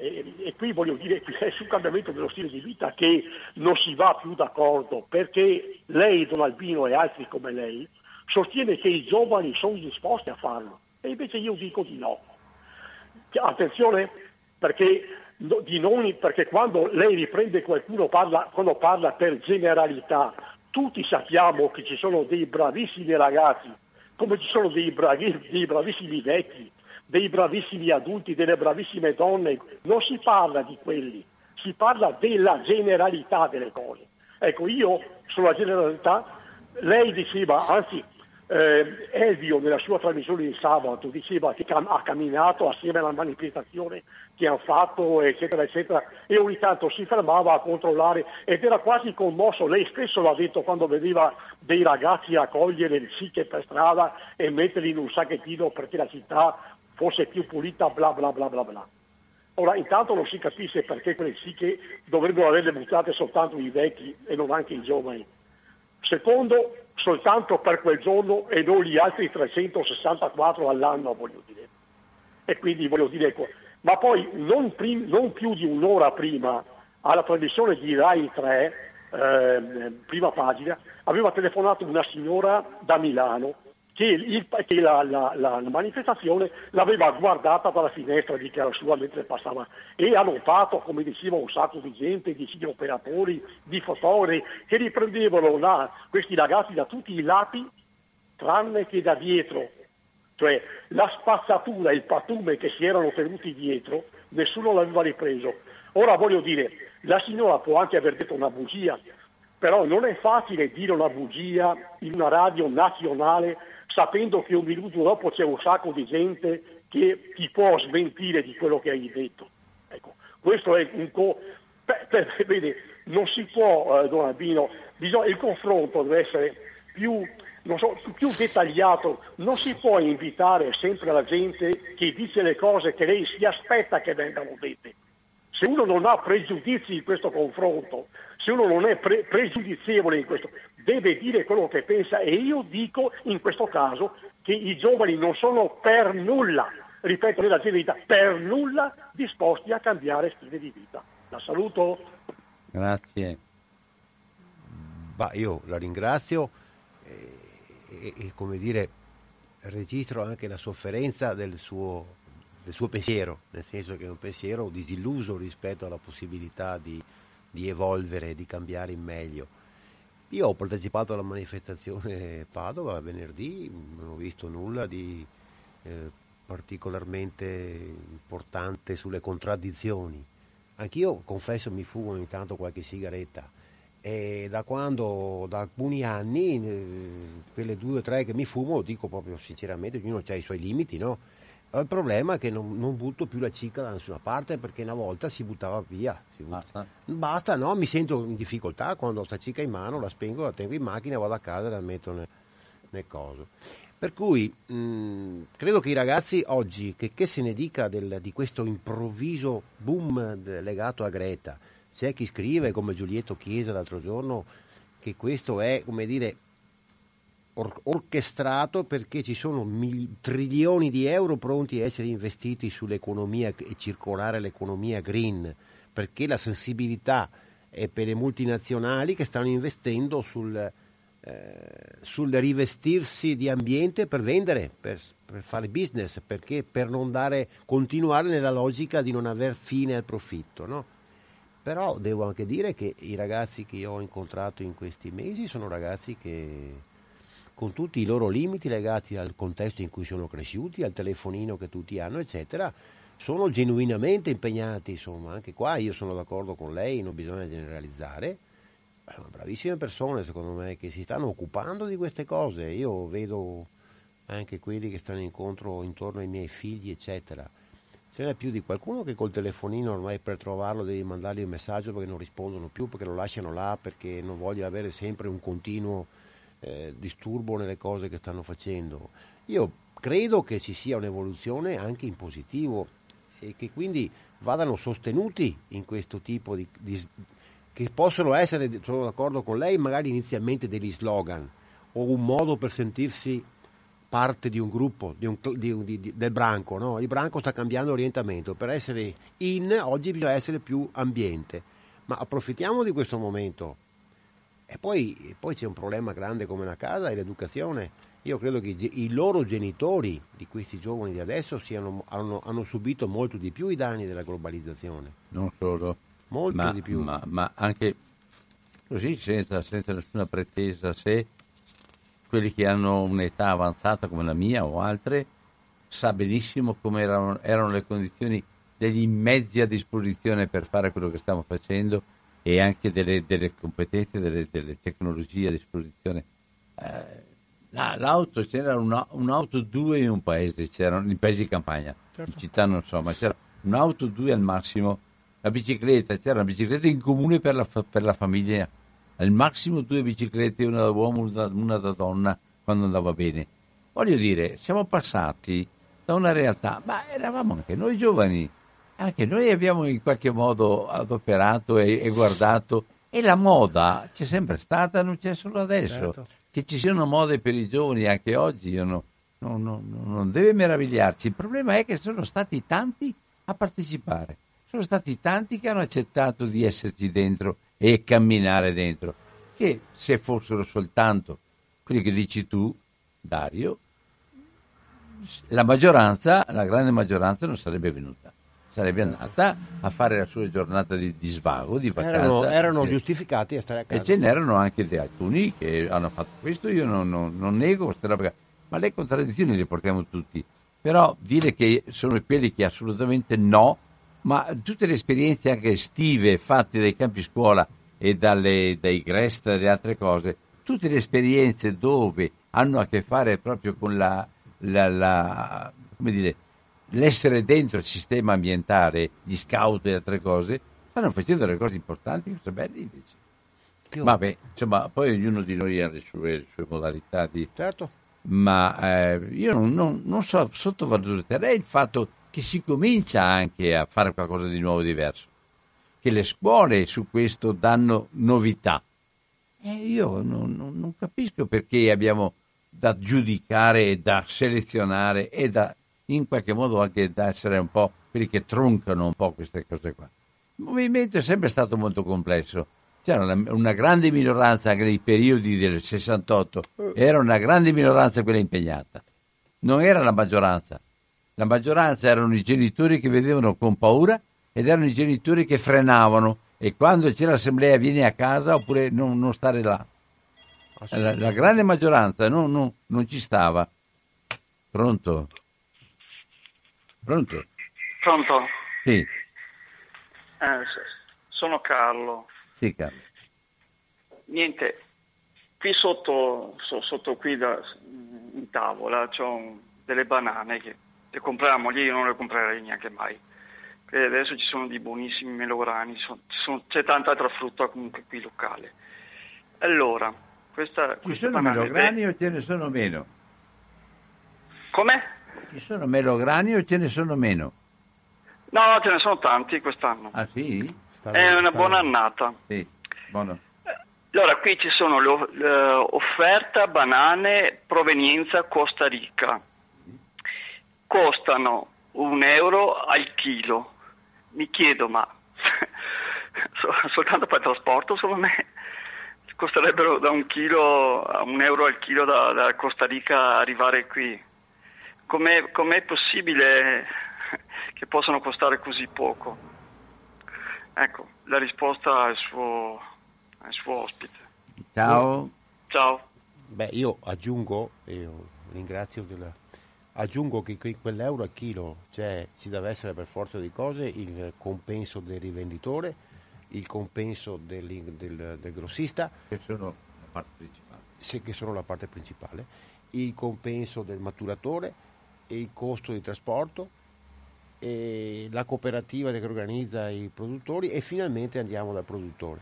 E qui voglio dire che è sul cambiamento dello stile di vita che non si va più d'accordo, perché lei, Don Albino, e altri come lei sostiene che i giovani sono disposti a farlo, e invece io dico di no. Attenzione, perché quando lei riprende qualcuno, quando parla per generalità, tutti sappiamo che ci sono dei bravissimi ragazzi, come ci sono dei bravissimi vecchi, dei bravissimi adulti, delle bravissime donne. Non si parla di quelli, si parla della generalità delle cose. Ecco, io sulla generalità, lei diceva, anzi Elvio nella sua trasmissione di sabato diceva che ha camminato assieme alla manifestazione che hanno fatto, eccetera eccetera, e ogni tanto si fermava a controllare ed era quasi commosso. Lei stesso l'ha detto quando vedeva dei ragazzi a cogliere le cicche per strada e metterli in un sacchettino perché la città fosse più pulita, bla bla bla bla bla. Ora, intanto non si capisce perché quelle psiche dovrebbero averle buttate soltanto i vecchi e non anche i giovani. Secondo, soltanto per quel giorno e non gli altri 364 all'anno, voglio dire. E quindi voglio dire, ma poi non più di un'ora prima, alla trasmissione di Rai 3, Prima Pagina, aveva telefonato una signora da Milano che la manifestazione l'aveva guardata dalla finestra di casa sua mentre passava, e ha notato, come diceva, un sacco di gente, di operatori, di fotografi che riprendevano questi ragazzi da tutti i lati tranne che da dietro. Cioè la spazzatura, il patume che si erano tenuti dietro, nessuno l'aveva ripreso. Ora, voglio dire, la signora può anche aver detto una bugia, però non è facile dire una bugia in una radio nazionale sapendo che un minuto dopo c'è un sacco di gente che ti può smentire di quello che hai detto. Ecco, questo è un vede, non si può, Don Albino, il confronto deve essere più dettagliato. Non si può invitare sempre la gente che dice le cose che lei si aspetta che vengano dette. Se uno non ha pregiudizi in questo confronto, se uno non è pregiudizievole in questo, deve dire quello che pensa. E io dico in questo caso che i giovani non sono per nulla, ripeto, nella generalità, per nulla disposti a cambiare stile di vita. La saluto. Grazie. Io la ringrazio e come dire, registro anche la sofferenza del suo pensiero, nel senso che è un pensiero disilluso rispetto alla possibilità di evolvere, di cambiare in meglio. Io ho partecipato alla manifestazione Padova venerdì, non ho visto nulla di particolarmente importante sulle contraddizioni. Anch'io, confesso, mi fumo ogni tanto qualche sigaretta, e da alcuni anni, quelle 2 o 3 che mi fumo, dico proprio sinceramente, ognuno ha i suoi limiti, no? Il problema è che non butto più la cicca da nessuna parte, perché una volta si buttava via. Basta, no? Mi sento in difficoltà quando ho sta cicca in mano, la spengo, la tengo in macchina, vado a casa e la metto nel coso. Per cui credo che i ragazzi oggi, che se ne dica di questo improvviso boom legato a Greta, c'è chi scrive, come Giulietto Chiesa l'altro giorno, che questo è, come dire, orchestrato perché ci sono trilioni di euro pronti a essere investiti sull'economia e circolare, l'economia green, perché la sensibilità è per le multinazionali che stanno investendo sul rivestirsi di ambiente per vendere, per fare business, perché per non continuare nella logica di non aver fine al profitto, no? Però devo anche dire che i ragazzi che io ho incontrato in questi mesi sono ragazzi che, con tutti i loro limiti legati al contesto in cui sono cresciuti, al telefonino che tutti hanno, eccetera, sono genuinamente impegnati. Insomma, anche qua io sono d'accordo con lei, non bisogna generalizzare. Sono bravissime persone, secondo me, che si stanno occupando di queste cose. Io vedo anche quelli che stanno intorno ai miei figli, eccetera. Ce n'è più di qualcuno che col telefonino ormai per trovarlo devi mandargli un messaggio perché non rispondono più, perché lo lasciano là, perché non vogliono avere sempre un continuo disturbo nelle cose che stanno facendo. Io credo che ci sia un'evoluzione anche in positivo e che quindi vadano sostenuti in questo tipo di che possono essere, sono d'accordo con lei, magari inizialmente degli slogan o un modo per sentirsi parte di un gruppo, del branco, no? Il branco sta cambiando orientamento, per essere in, oggi bisogna essere più ambiente, ma approfittiamo di questo momento. E poi c'è un problema grande come la casa e l'educazione. Io credo che i loro genitori di questi giovani di adesso hanno subito molto di più i danni della globalizzazione. Non solo. Molto di più. Ma anche così, senza nessuna pretesa, se quelli che hanno un'età avanzata come la mia o altre sa benissimo come erano le condizioni degli mezzi a disposizione per fare quello che stiamo facendo e anche delle competenze, delle tecnologie a disposizione. L'auto, c'era un'auto 2 in un paese, c'erano in paesi di campagna, certo. In città non so, ma c'era un'auto 2 al massimo, la bicicletta, c'era una bicicletta in comune per la famiglia, al massimo 2 biciclette, una da uomo e una da donna, quando andava bene. Voglio dire, siamo passati da una realtà, ma eravamo anche noi giovani, anche noi abbiamo in qualche modo adoperato e guardato, e la moda c'è sempre stata, non c'è solo adesso. Certo. Che ci siano mode per i giovani anche oggi, non deve meravigliarci. Il problema è che sono stati tanti a partecipare, sono stati tanti che hanno accettato di esserci dentro e camminare dentro, che se fossero soltanto quelli che dici tu, Dario, la grande maggioranza non sarebbe venuta, sarebbe andata a fare la sua giornata di svago, di vacanza. Erano giustificati a stare a casa. E ce n'erano anche alcuni che hanno fatto questo, io non nego, ma le contraddizioni le portiamo tutti. Però dire che sono quelli che assolutamente no, ma tutte le esperienze anche estive fatte dai campi scuola e dai grest, dalle altre cose, tutte le esperienze dove hanno a che fare proprio con la come dire, l'essere dentro il sistema ambientale, gli scout e altre cose, stanno facendo delle cose importanti, cose belle invece. Vabbè, insomma, poi ognuno di noi ha le sue modalità di... Certo. Ma io non so, sottovaluterei il fatto che si comincia anche a fare qualcosa di nuovo, diverso, che le scuole su questo danno novità. E io non capisco perché abbiamo da giudicare e da selezionare e da... in qualche modo anche da essere un po' quelli che troncano un po' queste cose qua. Il movimento è sempre stato molto complesso, c'era una grande minoranza anche nei periodi del 68, era una grande minoranza quella impegnata, non era la maggioranza erano i genitori che vedevano con paura ed erano i genitori che frenavano, e quando c'era l'assemblea vieni a casa oppure non stare là. La grande maggioranza non ci stava. Pronto? Pronto? Sì. Sono Carlo. Sì, Carlo. Niente, qui sotto qui in tavola c'ho delle banane che le compriamo lì, io non le comprerei neanche mai. E adesso ci sono dei buonissimi melograni, c'è tanta altra frutta comunque qui locale. Allora, questa sono melograni o ce ne sono meno? Come? Ci sono melograni o ce ne sono meno? No, ce ne sono tanti quest'anno. Ah sì? Buona annata. Sì, buono. Allora, qui ci sono l'offerta banane provenienza Costa Rica. Costano €1 al chilo. Mi chiedo, ma soltanto per il trasporto, secondo me, costerebbero da un chilo a €1 al chilo da Costa Rica arrivare qui. Com'è possibile che possano costare così poco? Ecco, la risposta al suo ospite. Ciao. Ciao. Beh, io ringrazio aggiungo che quell'euro al chilo, cioè ci deve essere per forza di cose il compenso del rivenditore, il compenso del grossista. Che sono la parte principale. Sì, che sono la parte principale. Il compenso del maturatore, e il costo di trasporto, e la cooperativa che organizza i produttori, e finalmente andiamo dal produttore.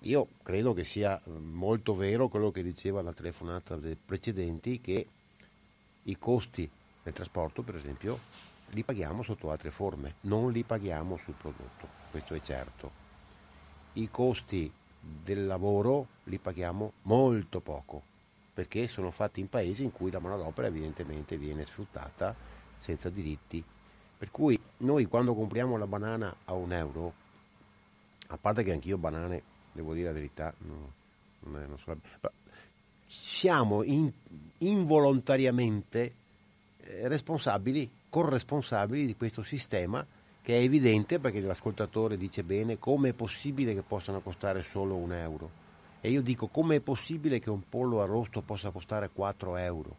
Io credo che sia molto vero quello che diceva la telefonata precedenti, che i costi del trasporto, per esempio, li paghiamo sotto altre forme, non li paghiamo sul prodotto, questo è certo. I costi del lavoro li paghiamo molto poco, perché sono fatti in paesi in cui la manodopera evidentemente viene sfruttata senza diritti. Per cui noi quando compriamo la banana a €1, a parte che anch'io banane, devo dire la verità, siamo involontariamente responsabili, corresponsabili di questo sistema, che è evidente perché l'ascoltatore dice bene: come è possibile che possano costare solo €1? E io dico: come è possibile che un pollo arrosto possa costare €4?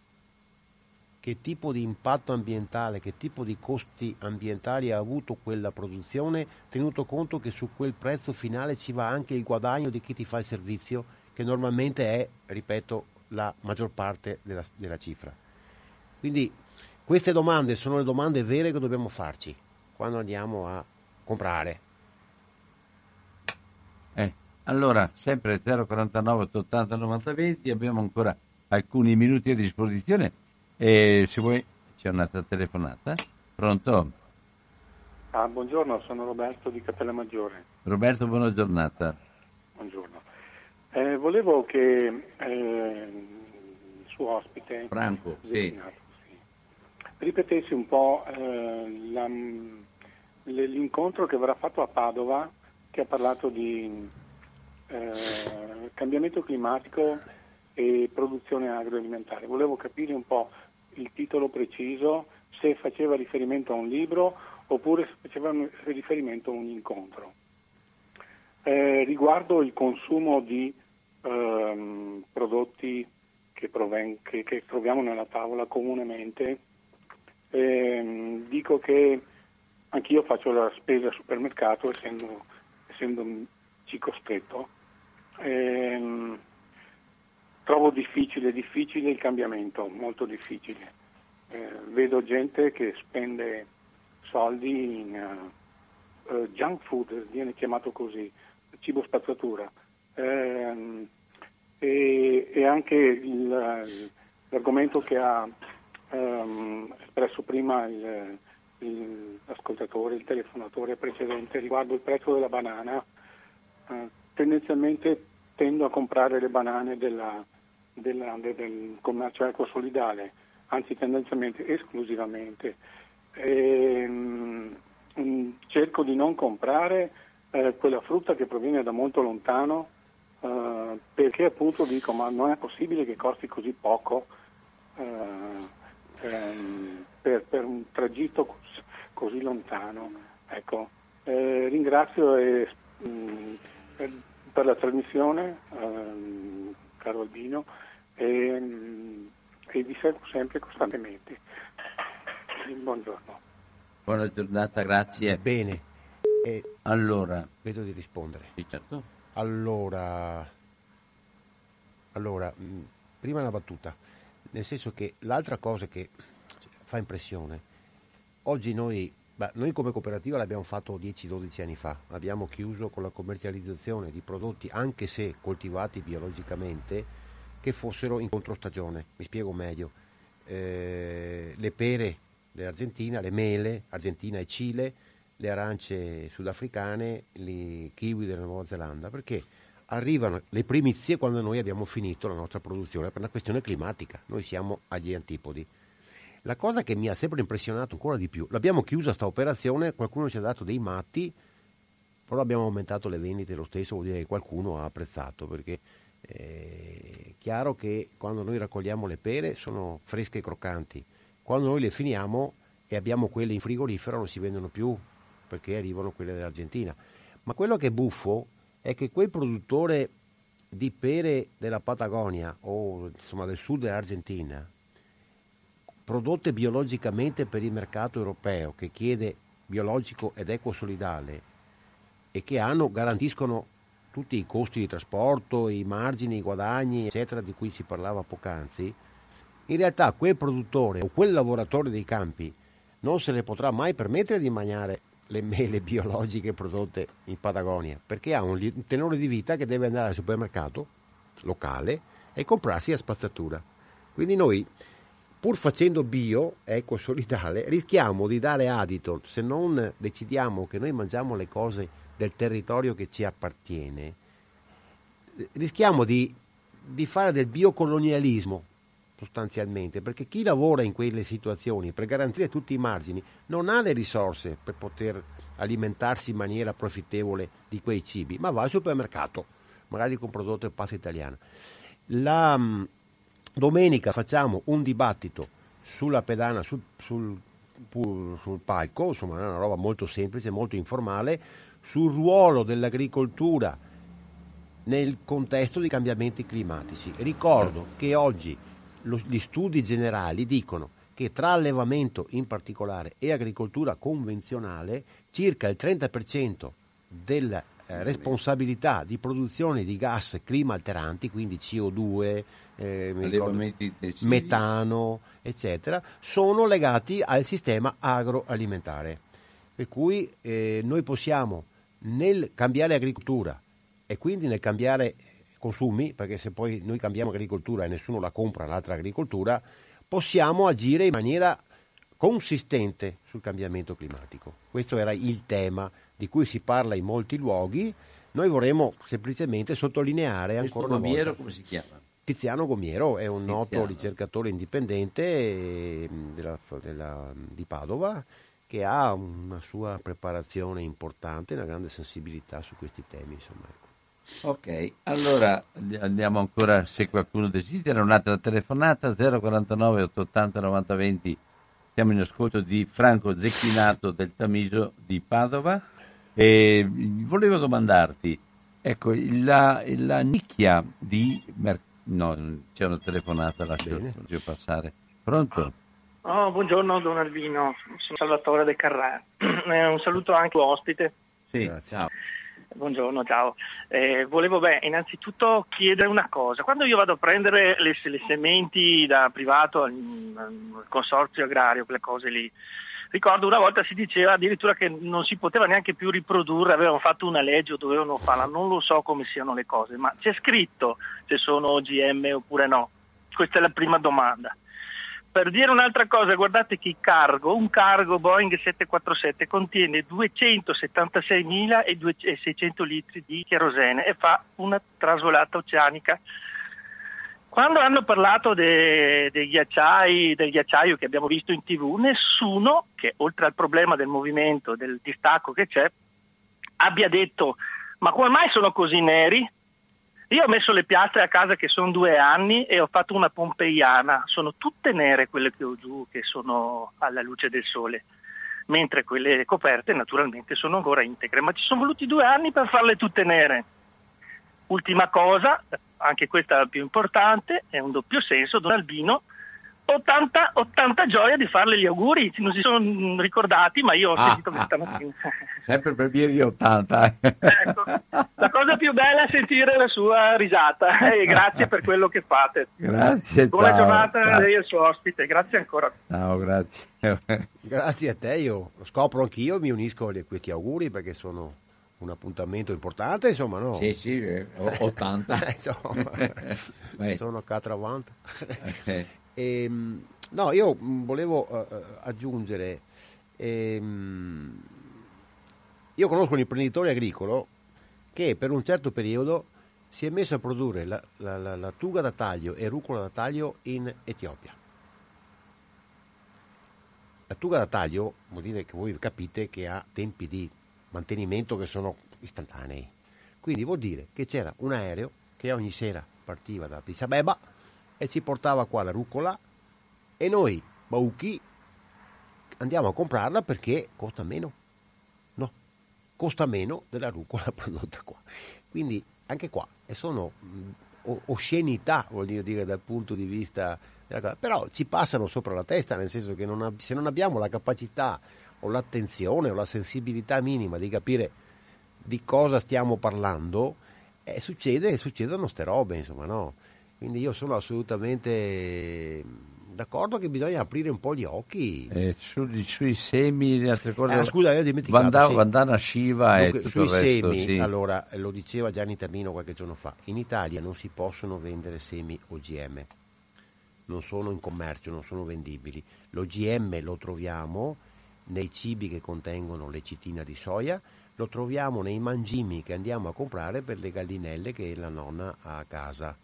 Che tipo di impatto ambientale, che tipo di costi ambientali ha avuto quella produzione, tenuto conto che su quel prezzo finale ci va anche il guadagno di chi ti fa il servizio, che normalmente è, ripeto, la maggior parte della cifra. Quindi queste domande sono le domande vere che dobbiamo farci quando andiamo a comprare. Allora, sempre 049 880 90 20, abbiamo ancora alcuni minuti a disposizione. Se vuoi c'è un'altra telefonata. Pronto? Buongiorno, sono Roberto di Capellammaggiore. Roberto, buona giornata. Buongiorno. Volevo che il suo ospite Franco Zecchinato, sì, ripetesse un po' l'incontro che verrà fatto a Padova, che ha parlato di cambiamento climatico e produzione agroalimentare. Volevo capire un po' il titolo preciso, se faceva riferimento a un libro oppure se faceva riferimento a un incontro. Riguardo il consumo di prodotti che troviamo nella tavola comunemente, dico che anch'io faccio la spesa al supermercato, essendo costretto. Trovo difficile il cambiamento, molto difficile. Vedo gente che spende soldi in junk food, viene chiamato così, cibo spazzatura, e anche l'argomento che ha espresso prima l'ascoltatore, il telefonatore precedente, riguardo il prezzo della banana. Tendenzialmente tendo a comprare le banane del commercio ecosolidale, anzi tendenzialmente esclusivamente. Cerco di non comprare quella frutta che proviene da molto lontano, perché appunto dico: ma non è possibile che costi così poco per un tragitto così lontano. Ecco, ringrazio e per la trasmissione, caro Albino, e vi seguo sempre costantemente. Buongiorno. Buona giornata, grazie. Bene. Allora, vedo di rispondere. Sì, certo. Allora, prima una battuta, nel senso che l'altra cosa che fa impressione, oggi noi come cooperativa l'abbiamo fatto 10-12 anni fa, abbiamo chiuso con la commercializzazione di prodotti, anche se coltivati biologicamente, che fossero in controstagione. Mi spiego meglio: le pere dell'Argentina, le mele, Argentina e Cile, le arance sudafricane, i kiwi della Nuova Zelanda, perché arrivano le primizie quando noi abbiamo finito la nostra produzione, per una questione climatica, noi siamo agli antipodi. La cosa che mi ha sempre impressionato ancora di più, l'abbiamo chiusa sta operazione, qualcuno ci ha dato dei matti, però abbiamo aumentato le vendite lo stesso, vuol dire che qualcuno ha apprezzato, perché è chiaro che quando noi raccogliamo le pere sono fresche e croccanti, quando noi le finiamo e abbiamo quelle in frigorifero non si vendono più, perché arrivano quelle dell'Argentina. Ma quello che è buffo è che quel produttore di pere della Patagonia o insomma del sud dell'Argentina, prodotte biologicamente per il mercato europeo, che chiede biologico ed ecosolidale, e che garantiscono tutti i costi di trasporto, i margini, i guadagni, eccetera, di cui si parlava poc'anzi, in realtà quel produttore o quel lavoratore dei campi non se ne potrà mai permettere di mangiare le mele biologiche prodotte in Patagonia, perché ha un tenore di vita che deve andare al supermercato locale e comprarsi a spazzatura. Quindi noi, pur facendo bio, ecosolidale, rischiamo di dare adito, se non decidiamo che noi mangiamo le cose del territorio che ci appartiene, rischiamo di di fare del biocolonialismo, sostanzialmente, perché chi lavora in quelle situazioni per garantire tutti i margini non ha le risorse per poter alimentarsi in maniera profittevole di quei cibi, ma va al supermercato, magari con prodotto e pasta italiana. La domenica facciamo un dibattito sulla pedana, sul palco, insomma è una roba molto semplice, molto informale, sul ruolo dell'agricoltura nel contesto di cambiamenti climatici. Ricordo che oggi gli studi generali dicono che tra allevamento in particolare e agricoltura convenzionale circa il 30% della responsabilità di produzione di gas climalteranti, quindi CO2, metano, eccetera, sono legati al sistema agroalimentare. Per cui noi possiamo, nel cambiare agricoltura e quindi nel cambiare consumi, perché se poi noi cambiamo agricoltura e nessuno la compra, l'altra agricoltura, possiamo agire in maniera consistente sul cambiamento climatico. Questo era il tema di cui si parla in molti luoghi. Noi vorremmo semplicemente sottolineare ancora una volta. Gomiero, come si chiama? Tiziano Gomiero è un noto ricercatore indipendente di Padova, che ha una sua preparazione importante, una grande sensibilità su questi temi, insomma. Ok, allora andiamo ancora, se qualcuno desidera, un'altra telefonata, 049 880 90 20. Siamo in ascolto di Franco Zecchinato del Tamiso di Padova e volevo domandarti, ecco, la nicchia di no, c'è una telefonata, lascio passare. Pronto? Oh, buongiorno Don Albino, sono Salvatore De Carrà. Un saluto anche all'ospite. Sì, ciao. Buongiorno, ciao. Volevo innanzitutto chiedere una cosa. Quando io vado a prendere le sementi da privato al consorzio agrario, quelle cose lì, ricordo una volta si diceva addirittura che non si poteva neanche più riprodurre, avevano fatto una legge o dovevano farla, non lo so come siano le cose, ma c'è scritto se sono OGM oppure no? Questa è la prima domanda. Per dire un'altra cosa, guardate che un cargo Boeing 747 contiene 276.600 litri di cherosene e fa una trasolata oceanica. Quando hanno parlato del ghiacciaio che abbiamo visto in TV, nessuno, che oltre al problema del movimento, del distacco che c'è, abbia detto ma come mai sono così neri? Io ho messo le piastre a casa che sono 2 anni e ho fatto una pompeiana, sono tutte nere quelle che ho giù, che sono alla luce del sole, mentre quelle coperte naturalmente sono ancora integre, ma ci sono voluti 2 anni per farle tutte nere. Ultima cosa, anche questa è la più importante, è un doppio senso, Don Albino, 80 gioia di farle gli auguri, non si sono ricordati, ma io ho sentito questa mattina. Sempre per via di 80. Ecco, la cosa più bella è sentire la sua risata e grazie per quello che fate. Grazie. Buona giornata a lei e al suo ospite, grazie ancora. Ciao, grazie. Grazie a te, io scopro anch'io, mi unisco a questi auguri perché sono un appuntamento importante, insomma, no? Sì, 80. Insomma, sono 80. Okay. No, io volevo aggiungere, io conosco un imprenditore agricolo che per un certo periodo si è messo a produrre la tuga da taglio e rucola da taglio in Etiopia. La tuga da taglio vuol dire che voi capite che ha tempi di mantenimento che sono istantanei, quindi vuol dire che c'era un aereo che ogni sera partiva da Addis Abeba e ci portava qua la rucola e noi, bauchi, andiamo a comprarla perché costa meno. No, costa meno della rucola prodotta qua. Quindi anche qua sono oscenità, voglio dire, dal punto di vista della cosa. Però ci passano sopra la testa, nel senso che se non abbiamo la capacità o l'attenzione o la sensibilità minima di capire di cosa stiamo parlando, succedono ste robe, insomma, no? Quindi io sono assolutamente d'accordo che bisogna aprire un po' gli occhi. Sui semi, le altre cose. Scusa, io ho dimenticato. Vandana Shiva e tutto sui il resto. Semi, sì. Allora, lo diceva Gianni Tamino qualche giorno fa, in Italia non si possono vendere semi OGM. Non sono in commercio, non sono vendibili. L'OGM lo troviamo nei cibi che contengono lecitina di soia, lo troviamo nei mangimi che andiamo a comprare per le gallinelle che la nonna ha a casa.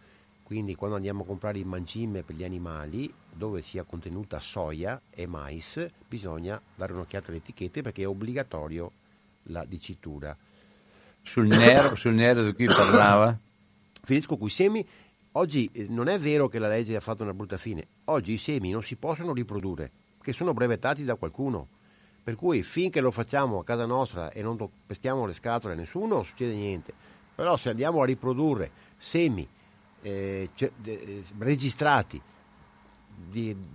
Quindi quando andiamo a comprare il mangime per gli animali, dove sia contenuta soia e mais, bisogna dare un'occhiata alle etichette perché è obbligatorio la dicitura. Sul nero di cui parlava? Finisco con i semi. Oggi non è vero che la legge ha fatto una brutta fine. Oggi i semi non si possono riprodurre, che sono brevettati da qualcuno. Per cui finché lo facciamo a casa nostra e non pestiamo le scatole a nessuno, non succede niente. Però se andiamo a riprodurre semi registrati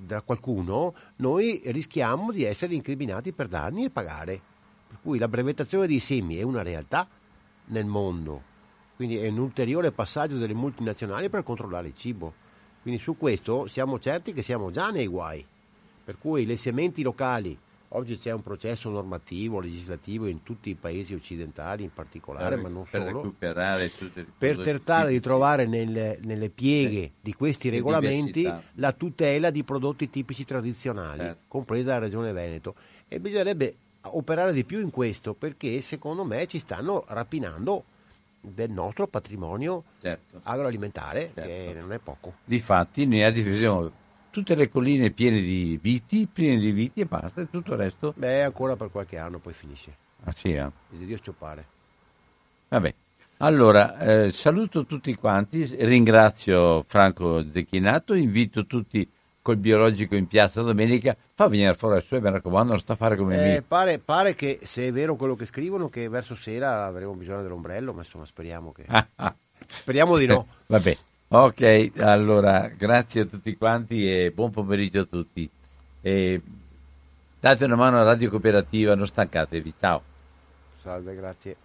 da qualcuno, noi rischiamo di essere incriminati per danni e pagare. Per cui la brevettazione dei semi è una realtà nel mondo. Quindi è un ulteriore passaggio delle multinazionali per controllare il cibo. Quindi su questo siamo certi che siamo già nei guai. Per cui le sementi locali, oggi c'è un processo normativo, legislativo in tutti i paesi occidentali in particolare, ma non solo, per tentare di trovare nelle pieghe di questi regolamenti la tutela di prodotti tipici tradizionali, compresa la Regione Veneto. E bisognerebbe operare di più in questo, perché secondo me ci stanno rapinando del nostro patrimonio agroalimentare, che non è poco. Difatti noi abbiamo tutte le colline piene di viti e basta, e tutto il resto... ancora per qualche anno poi finisce. Ah sì, eh? Desiderio scioppare. Vabbè, allora saluto tutti quanti, ringrazio Franco Zecchinato, invito tutti col biologico in piazza domenica, fa venire fuori il suo, mi raccomando, non sta a fare come me. Pare che, se è vero quello che scrivono, che verso sera avremo bisogno dell'ombrello, ma insomma speriamo che... Speriamo di no. Vabbè. Ok, allora grazie a tutti quanti e buon pomeriggio a tutti. E date una mano a Radio Cooperativa, non stancatevi, ciao. Salve, grazie.